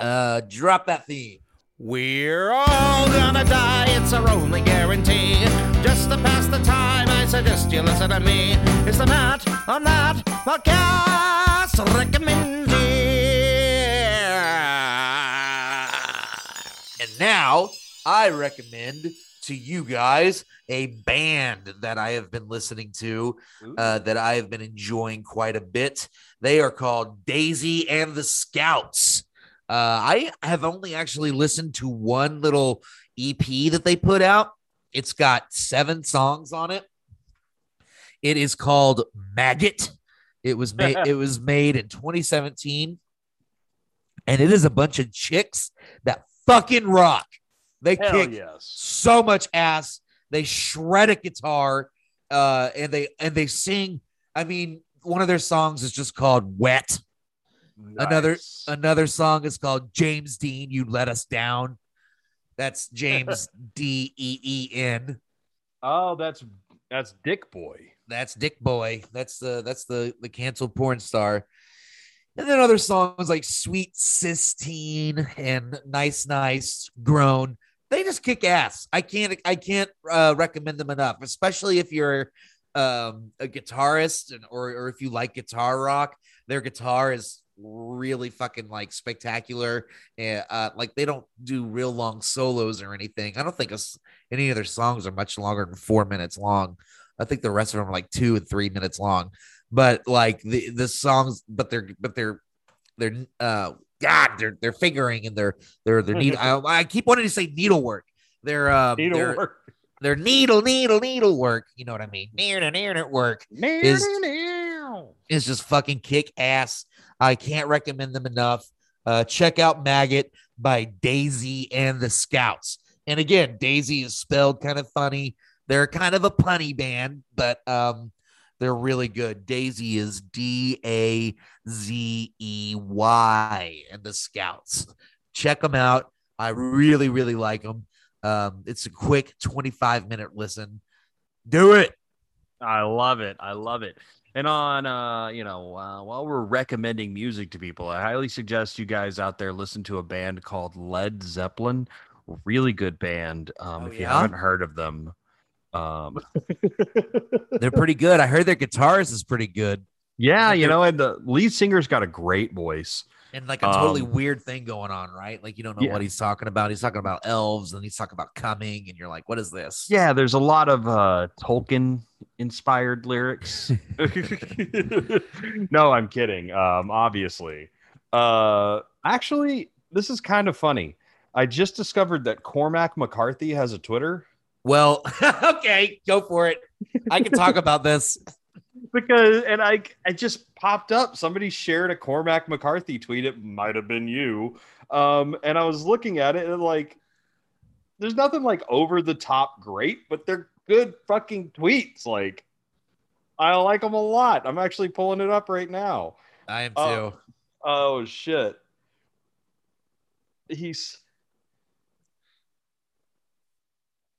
Uh, drop that theme. We're all gonna die, it's our only guarantee. Just to pass the time, I suggest you listen to me. It's the Matt on Matt Podcast recommendee. And now I recommend to you guys a band that I have been listening to, uh, that I have been enjoying quite a bit. They are called Daisy and the Scouts. Uh, I have only actually listened to one little E P that they put out. It's got seven songs on it. It is called Maggot. It was made, it was made in twenty seventeen, and it is a bunch of chicks that fucking rock. They Hell kick yes. so much ass. They shred a guitar, uh, and they and they sing. I mean, one of their songs is just called "Wet." Nice. Another another song is called "James Dean, You Let Us Down." That's James D E E N. Oh, that's that's Dick Boy. That's Dick Boy. That's the that's the the canceled porn star. And then other songs like "Sweet Sistine" and "Nice Nice Grown." They just kick ass. I can't I can't uh, recommend them enough, especially if you're um, a guitarist and or, or if you like guitar rock. Their guitar is really fucking like spectacular. And, uh, like they don't do real long solos or anything. I don't think a, any of their songs are much longer than four minutes long. I think the rest of them are like two and three minutes long. But like the the songs, but they're but they're they're uh. God, they're they're fingering and they're they're they're needle. I, I keep wanting to say needlework. They're um, needle they're, work. They're needle needle needlework. You know what I mean? Needle needle work is, is just fucking kick ass. I can't recommend them enough. Uh, check out Maggot by Daisy and the Scouts. And again, Daisy is spelled kind of funny. They're kind of a punny band, but um, they're really good. Daisy is D A Z E Y and the Scouts. Check them out. I really, really like them. Um, it's a quick twenty-five minute listen. Do it. I love it. I love it. And on, uh, you know, uh, while we're recommending music to people, I highly suggest you guys out there listen to a band called Led Zeppelin. Really good band. Um, oh, if you yeah? haven't heard of them, um, they're pretty good. I heard their guitarist is pretty good. Yeah, you know, and the lead singer's got a great voice. And like a totally um, weird thing going on, right? Like you don't know yeah. what he's talking about. He's talking about elves and he's talking about coming and you're like, what is this? Yeah, there's a lot of uh, Tolkien-inspired lyrics. No, I'm kidding, um, obviously. Uh, actually, this is kind of funny. I just discovered that Cormac McCarthy has a Twitter. Well, okay, go for it. I can talk about this. Because and I, I just popped up. Somebody shared a Cormac McCarthy tweet. It might have been you. Um, and I was looking at it and like, there's nothing like over the top great, but they're good fucking tweets. Like, I like them a lot. I'm actually pulling it up right now. I am too. Um, oh shit. He's.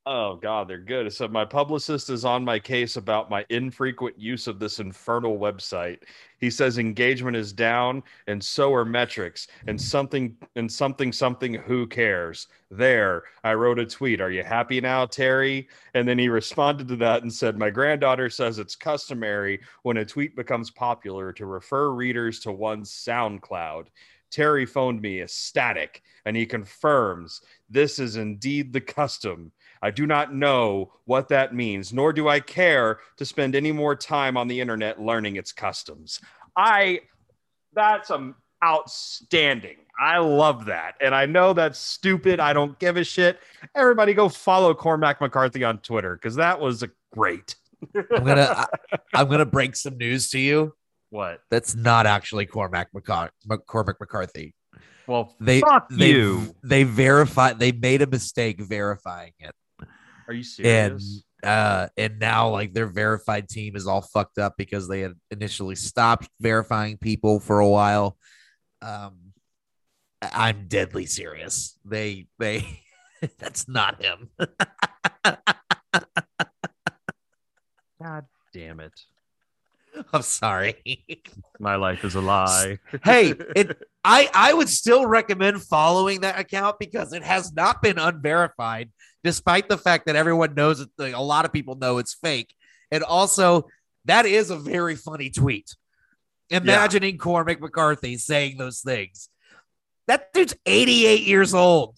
Oh, God, they're good. So my publicist is on my case about my infrequent use of this infernal website. He says engagement is down and so are metrics and something and something, something. Who cares? There, I wrote a tweet. Are you happy now, Terry? And then he responded to that and said, my granddaughter says it's customary when a tweet becomes popular to refer readers to one's SoundCloud. Terry phoned me ecstatic and he confirms this is indeed the custom. I do not know what that means, nor do I care to spend any more time on the internet learning its customs. I, that's um, outstanding. I love that. And I know that's stupid. I don't give a shit. Everybody go follow Cormac McCarthy on Twitter because that was a great. I'm going to I'm gonna break some news to you. What? That's not actually Cormac McCarthy. Well, they, fuck they, you. They verified, they made a mistake verifying it. Are you serious? And, uh, and now, like, their verified team is all fucked up because they had initially stopped verifying people for a while. Um, I'm deadly serious. They, they, that's not him. God damn it. I'm sorry. My life is a lie. Hey, it, I, I would still recommend following that account because it has not been unverified, despite the fact that everyone knows it. Like, a lot of people know it's fake. And also, that is a very funny tweet. Imagining yeah. Cormac McCarthy saying those things. That dude's eighty-eight years old.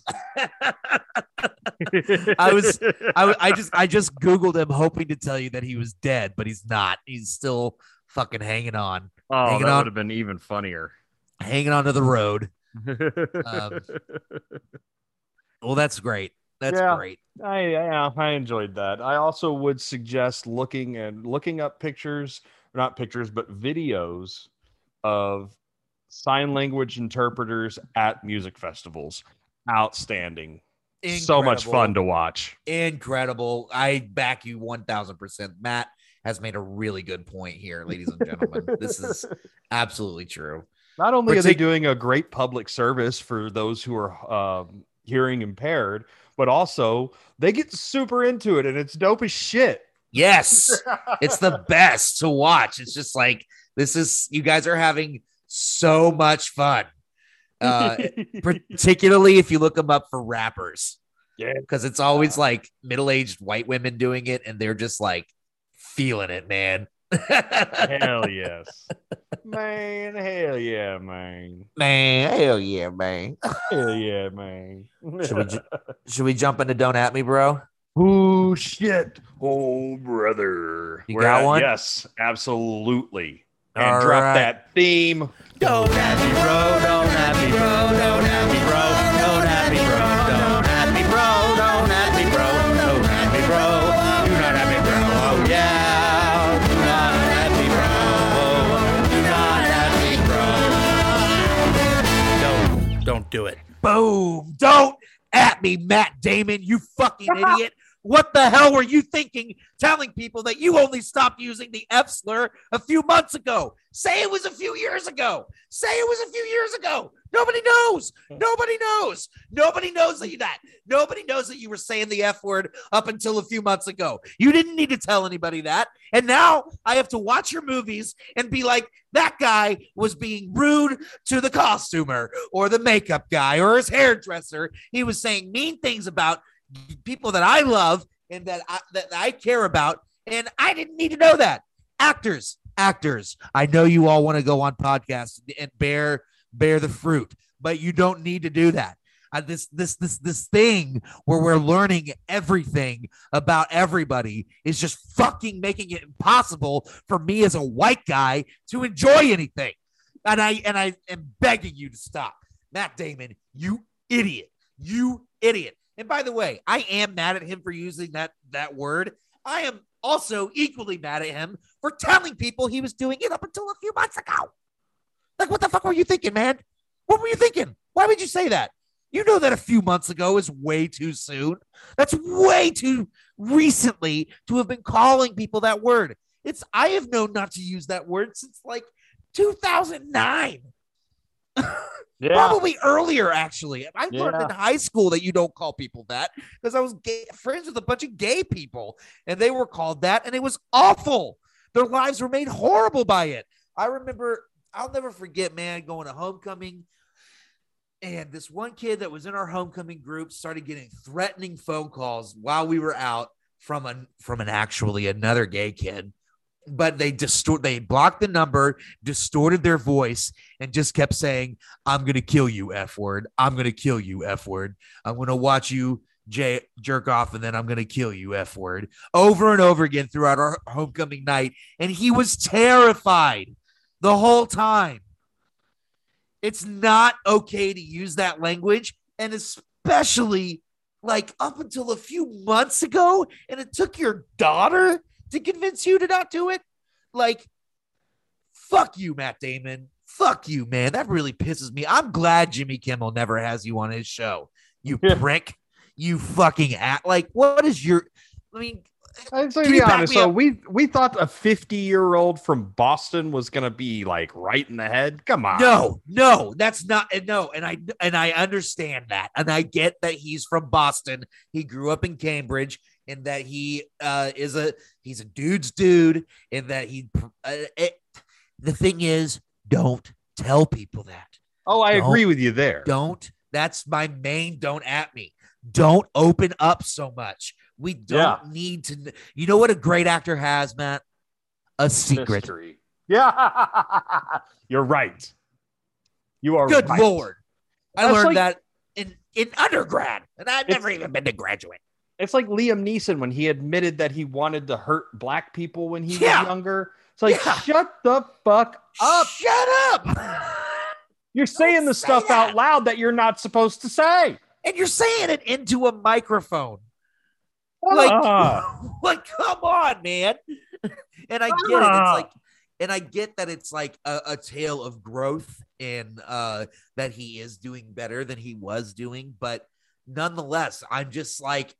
I was, I, I just, I just Googled him hoping to tell you that he was dead, but he's not. He's still fucking hanging on. Oh, hanging that on, would have been even funnier. Hanging onto the road. um, well, that's great. That's yeah, great. I, yeah, I enjoyed that. I also would suggest looking and looking up pictures, not pictures, but videos of sign language interpreters at music festivals. Outstanding. Incredible. So much fun to watch. Incredible. I back you one thousand percent. Matt has made a really good point here, ladies and gentlemen. This is absolutely true. Not only Partic- are they doing a great public service for those who are um, hearing impaired, but also they get super into it and it's dope as shit. Yes. It's the best to watch. It's just like, this is, you guys are having so much fun, uh, particularly if you look them up for rappers. Yeah, because it's always like middle-aged white women doing it, and they're just like feeling it, man. Hell yes, man. Hell yeah, man. Man, hell yeah, man. Hell yeah, man. Should we ju- should we jump into Don't At Me, Bro? Oh shit! Oh brother, you We're got at- one? Yes, absolutely. And all drop right. that theme. Don't at me, bro. Don't at me, bro. Don't at me, bro. Don't at me, bro. Don't at me, bro. Don't at me, bro. Don't at me, bro. Do not at me, bro. Oh yeah. Do not at me, bro. Do not at me, bro. Don't, don't do it. Boom. Don't at me, Matt Damon. You fucking idiot. What the hell were you thinking, telling people that you only stopped using the F slur a few months ago? Say it was a few years ago. Say it was a few years ago. Nobody knows. Nobody knows. Nobody knows that you that. Nobody knows that you were saying the F word up until a few months ago. You didn't need to tell anybody that. And now I have to watch your movies and be like, that guy was being rude to the costumer or the makeup guy or his hairdresser. He was saying mean things about people that I love and that I, that I care about. And I didn't need to know that. Actors, actors, I know you all want to go on podcasts and bear bear the fruit, but you don't need to do that. Uh, this this this this thing where we're learning everything about everybody is just fucking making it impossible for me as a white guy to enjoy anything. And I and I am begging you to stop. Matt Damon, you idiot. You idiot. And by the way, I am mad at him for using that, that word. I am also equally mad at him for telling people he was doing it up until a few months ago. Like, what the fuck were you thinking, man? What were you thinking? Why would you say that? You know that a few months ago is way too soon. That's way too recently to have been calling people that word. It's I have known not to use that word since like two thousand nine. Yeah. Probably earlier, actually. I yeah. learned in high school that you don't call people that because I was gay, friends with a bunch of gay people, and they were called that, and it was awful. Their lives were made horrible by it. I remember, I'll never forget, man, going to homecoming, and this one kid that was in our homecoming group started getting threatening phone calls while we were out from an from an actually another gay kid. But they distort, they blocked the number, distorted their voice, and just kept saying, I'm going to kill you, F word. I'm going to kill you, F word. I'm going to watch you j- jerk off, and then I'm going to kill you, F word. Over and over again throughout our homecoming night. And he was terrified the whole time. It's not okay to use that language. And especially like up until a few months ago, and it took your daughter to convince you to not do it. Like, fuck you, Matt Damon. Fuck you, man. That really pisses me. I'm glad Jimmy Kimmel never has you on his show. You yeah. prick. You fucking act. Like, what is your, I mean, I'm to be honest, so we we thought a fifty-year-old from Boston was gonna be like right in the head. Come on, no, no, that's not no, and I and I understand that, and I get that he's from Boston. He grew up in Cambridge, and that he uh, is a he's a dude's dude, and that he. Uh, it, the thing is, don't tell people that. Oh, I don't, agree with you there. Don't. That's my main. Don't at me. Don't open up so much. We don't yeah. need to. You know what a great actor has, Matt? A secret. Mystery. Yeah, you're right. You are. Good right. Lord, I That's learned like, that in in undergrad, and I've never even been to graduate. It's like Liam Neeson when he admitted that he wanted to hurt black people when he yeah. was younger. It's like, yeah. shut the fuck up. Shut up. You're saying don't the say stuff that. out loud that you're not supposed to say, and you're saying it into a microphone. Like, uh. like, come on, man. And I get uh. it. It's like, and I get that it's like a, a tale of growth, and uh, that he is doing better than he was doing. But nonetheless, I'm just like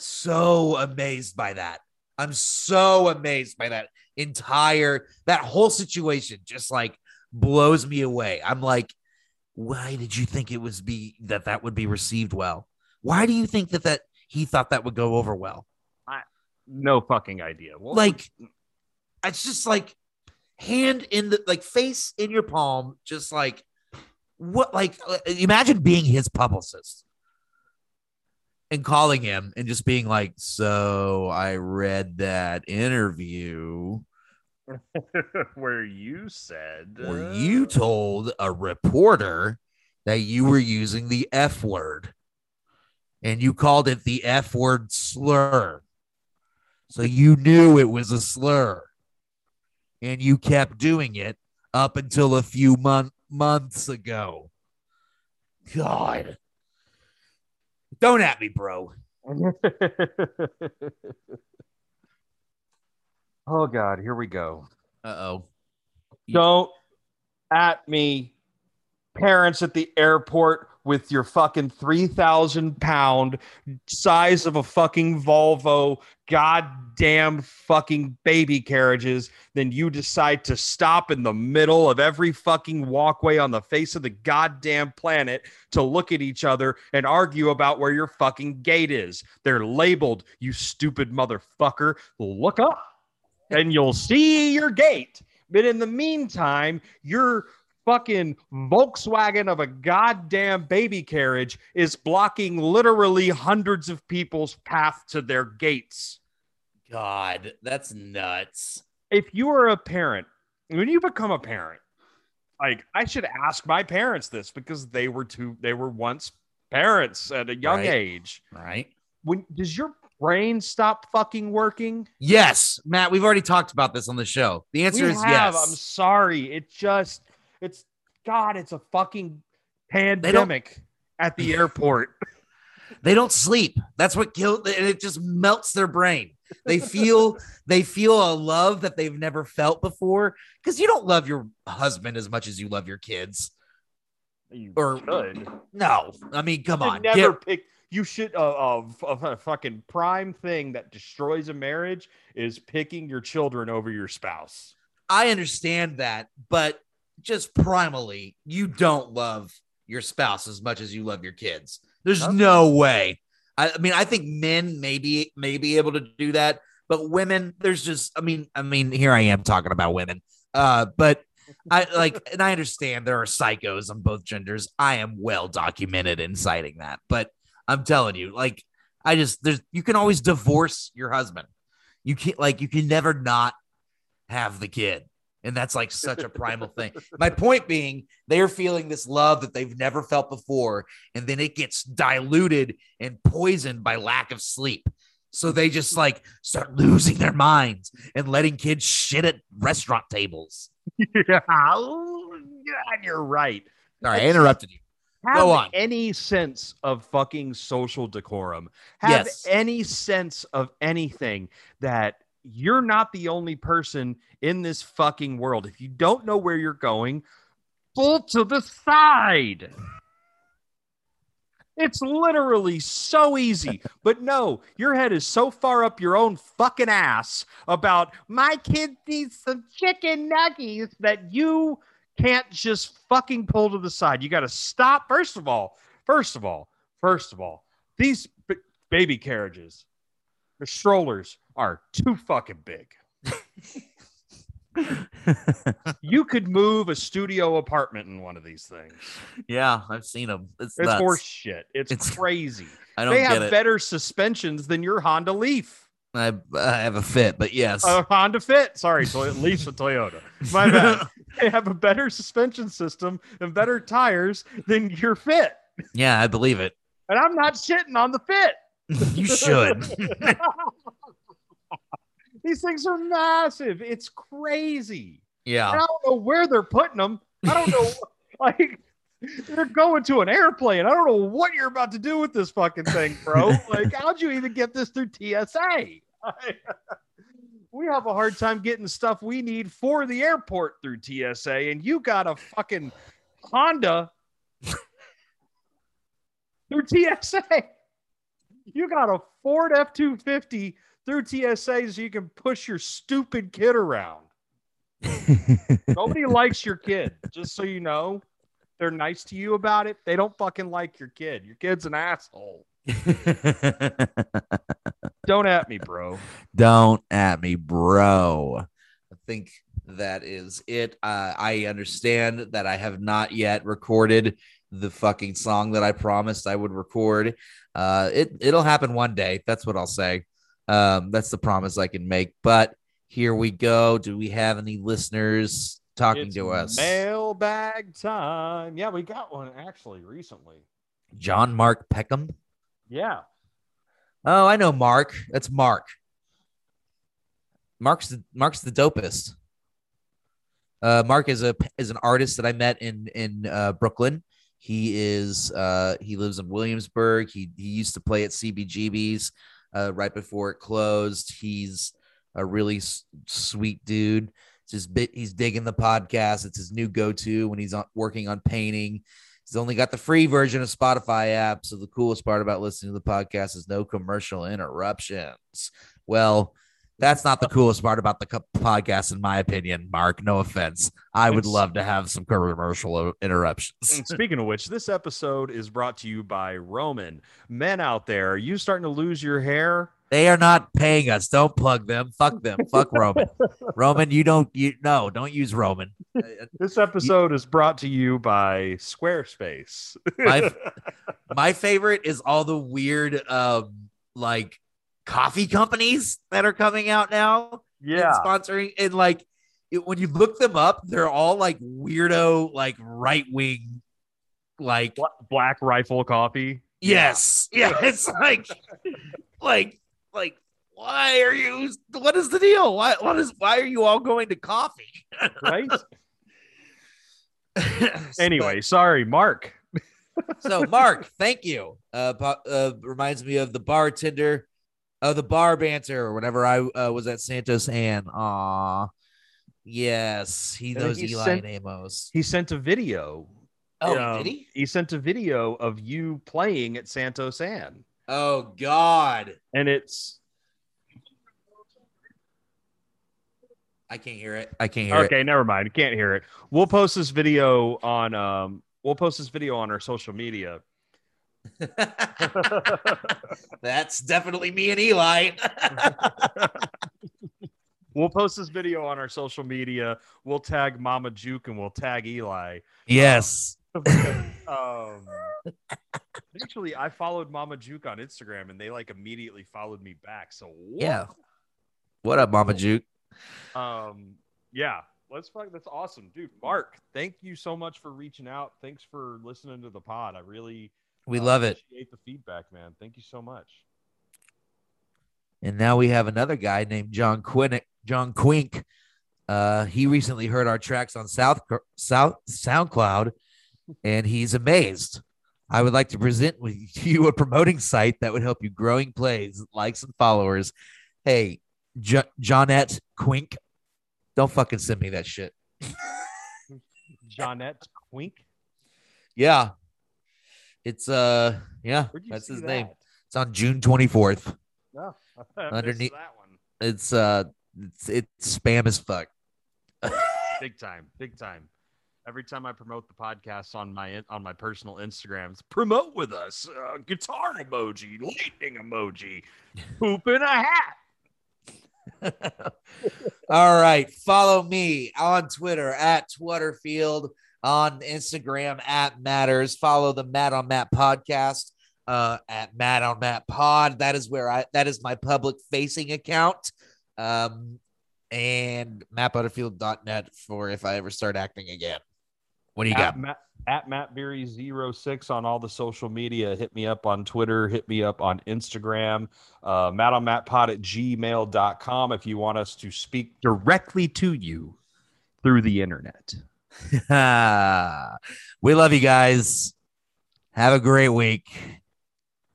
so amazed by that. I'm so amazed by that entire, that whole situation just like blows me away. I'm like, why did you think it was be that that would be received well? Why do you think that that, he thought that would go over well? I, no fucking idea. Well, like, it's just like hand in the, like face in your palm. Just like what, like imagine being his publicist and calling him and just being like, so I read that interview where you said, where you told a reporter that you were using the F word. And you called it the F word slur. So you knew it was a slur. And you kept doing it up until a few month, months ago. God. Don't at me, bro. Oh, God. Here we go. Uh-oh. Don't at me, parents at the airport with your fucking three thousand pound size of a fucking Volvo goddamn fucking baby carriages, then you decide to stop in the middle of every fucking walkway on the face of the goddamn planet to look at each other and argue about where your fucking gate is. They're labeled, you stupid motherfucker. Look up and you'll see your gate. But in the meantime, you're fucking Volkswagen of a goddamn baby carriage is blocking literally hundreds of people's path to their gates. God, that's nuts. If you are a parent, when you become a parent, like, I should ask my parents this, because they were two, they were once parents at a young right. age. Right. When does your brain stop fucking working? Yes, Matt, we've already talked about this on the show. The answer we is have. yes. I'm sorry. It just... It's God, it's a fucking pandemic at the airport. They don't sleep. That's what killed it. It just melts their brain. They feel they feel a love that they've never felt before, because you don't love your husband as much as you love your kids. You or should. No, I mean, come you on. Never Get- pick. You should. Uh, uh, a fucking prime thing that destroys a marriage is picking your children over your spouse. I understand that, but just primally, you don't love your spouse as much as you love your kids. There's okay. no way. I, I mean, I think men may be, may be able to do that, but women, there's just, I mean, I mean, here I am talking about women. Uh, but I like, and I understand there are psychos on both genders. I am well documented in citing that, but I'm telling you, like, I just, there's, you can always divorce your husband. You can't, like, you can never not have the kid. And that's like such a primal thing. My point being, they're feeling this love that they've never felt before. And then it gets diluted and poisoned by lack of sleep. So they just like start losing their minds and letting kids shit at restaurant tables. Yeah, God, you're right. Sorry, I interrupted you. Have Go on. Any sense of fucking social decorum. Have yes. any sense of anything that you're not the only person in this fucking world. If you don't know where you're going, pull to the side. It's literally so easy. But no, your head is so far up your own fucking ass about my kid needs some chicken nuggets that you can't just fucking pull to the side. You got to stop. First of all, first of all, first of all, these b- baby carriages, the strollers, are too fucking big. You could move a studio apartment in one of these things. Yeah, I've seen them. It's, it's horse shit. It's, it's crazy. I don't they have get it. Better suspensions than your Honda Leaf. I, I have a Fit, but yes. A Honda Fit. Sorry, so at least a Toyota. My bad. They have a better suspension system and better tires than your Fit. Yeah, I believe it. And I'm not shitting on the Fit. You should. These things are massive. It's crazy. Yeah. And I don't know where they're putting them. I don't know. Like, they're going to an airplane. I don't know what you're about to do with this fucking thing, bro. Like, how'd you even get this through T S A? We have a hard time getting stuff we need for the airport through T S A, and you got a fucking Honda through T S A. You got a Ford F two fifty through T S A so you can push your stupid kid around. Nobody likes your kid, just so you know. They're nice to you about it. They don't fucking like your kid. Your kid's an asshole. Don't at me, bro. Don't at me, bro. I think that is it. Uh, I understand that I have not yet recorded the fucking song that I promised I would record. Uh, it, it'll happen one day. That's what I'll say. Um, that's the promise I can make. But here we go. Do we have any listeners talking it's to us? Mailbag time. Yeah, we got one actually recently. John Mark Peckham. Yeah. Oh, I know Mark. That's Mark. Mark's the, Mark's the dopest. Uh, Mark is a is an artist that I met in in uh, Brooklyn. He is uh, he lives in Williamsburg. He he used to play at C B G B's. Uh, right before it closed. He's a really s- sweet dude. just bit, he's digging the podcast. It's his new go-to when he's on, working on painting. He's only got the free version of Spotify app. So the coolest part about listening to the podcast is no commercial interruptions. Well, that's not the coolest part about the podcast, in my opinion, Mark. No offense. I would love to have some commercial interruptions. And speaking of which, this episode is brought to you by Roman. Men out there, are you starting to lose your hair? They are not paying us. Don't plug them. Fuck them. Fuck Roman. Roman, you don't, you no, don't use Roman. This episode you, is brought to you by Squarespace. my, my favorite is all the weird, um, like, coffee companies that are coming out now, yeah, and sponsoring, and like it, when you look them up, they're all like weirdo, like right wing, like Black Rifle Coffee. Yes, yeah, yeah. It's like, like, like, why are you? What is the deal? Why, what is? Why are you all going to coffee? Right. Anyway, sorry, Mark. So, Mark, thank you. Uh, uh, reminds me of the bartender. Oh, the bar banter, whenever I uh, was at Santos Ann. Aw, yes, he knows he Eli sent, Namos. He sent a video. Oh, um, did he? He sent a video of you playing at Santos Ann. Oh, God. And it's... I can't hear it. I can't hear okay, it. Okay, never mind. Can't hear it. We'll post this video on. Um, we'll post this video on our social media. That's definitely me and Eli. We'll post this video on our social media. We'll tag Mama Duke and we'll tag Eli. Yes. Um, um, actually, I followed Mama Duke on Instagram and they like immediately followed me back. So what? Yeah. What up, Mama Duke? Um. Yeah. Let's fuck. That's awesome, dude. Mark, thank you so much for reaching out. Thanks for listening to the pod. I really. We love it. Appreciate the feedback, man. Thank you so much. And now we have another guy named John Quinn. John Quink. Uh, he recently heard our tracks on South South SoundCloud, and he's amazed. I would like to present with you a promoting site that would help you growing plays, likes, and followers. Hey, jo- Johnette Quink, don't fucking send me that shit. Johnette Quink. Yeah. It's uh yeah, that's his that? name. It's on June twenty-fourth. Yeah, underneath that one. It's uh it's it's spam as fuck. Big time, big time. Every time I promote the podcast on my on my personal Instagrams, promote with us. Uh, guitar emoji, lightning emoji, poop in a hat. All right, follow me on Twitter at Twitterfield. On Instagram at Matters. Follow the Matt on Matt podcast uh, at Matt on Matt pod. That is where I, that is my public facing account. Um, and matt butterfield dot net for if I ever start acting again. What do you at got? Matt, at Matt Berry zero six on all the social media. Hit me up on Twitter. Hit me up on Instagram. Uh, Matt on Matt pod at gmail dot com if you want us to speak directly to you through the internet. We love you guys. Have a great week.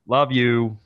Love you.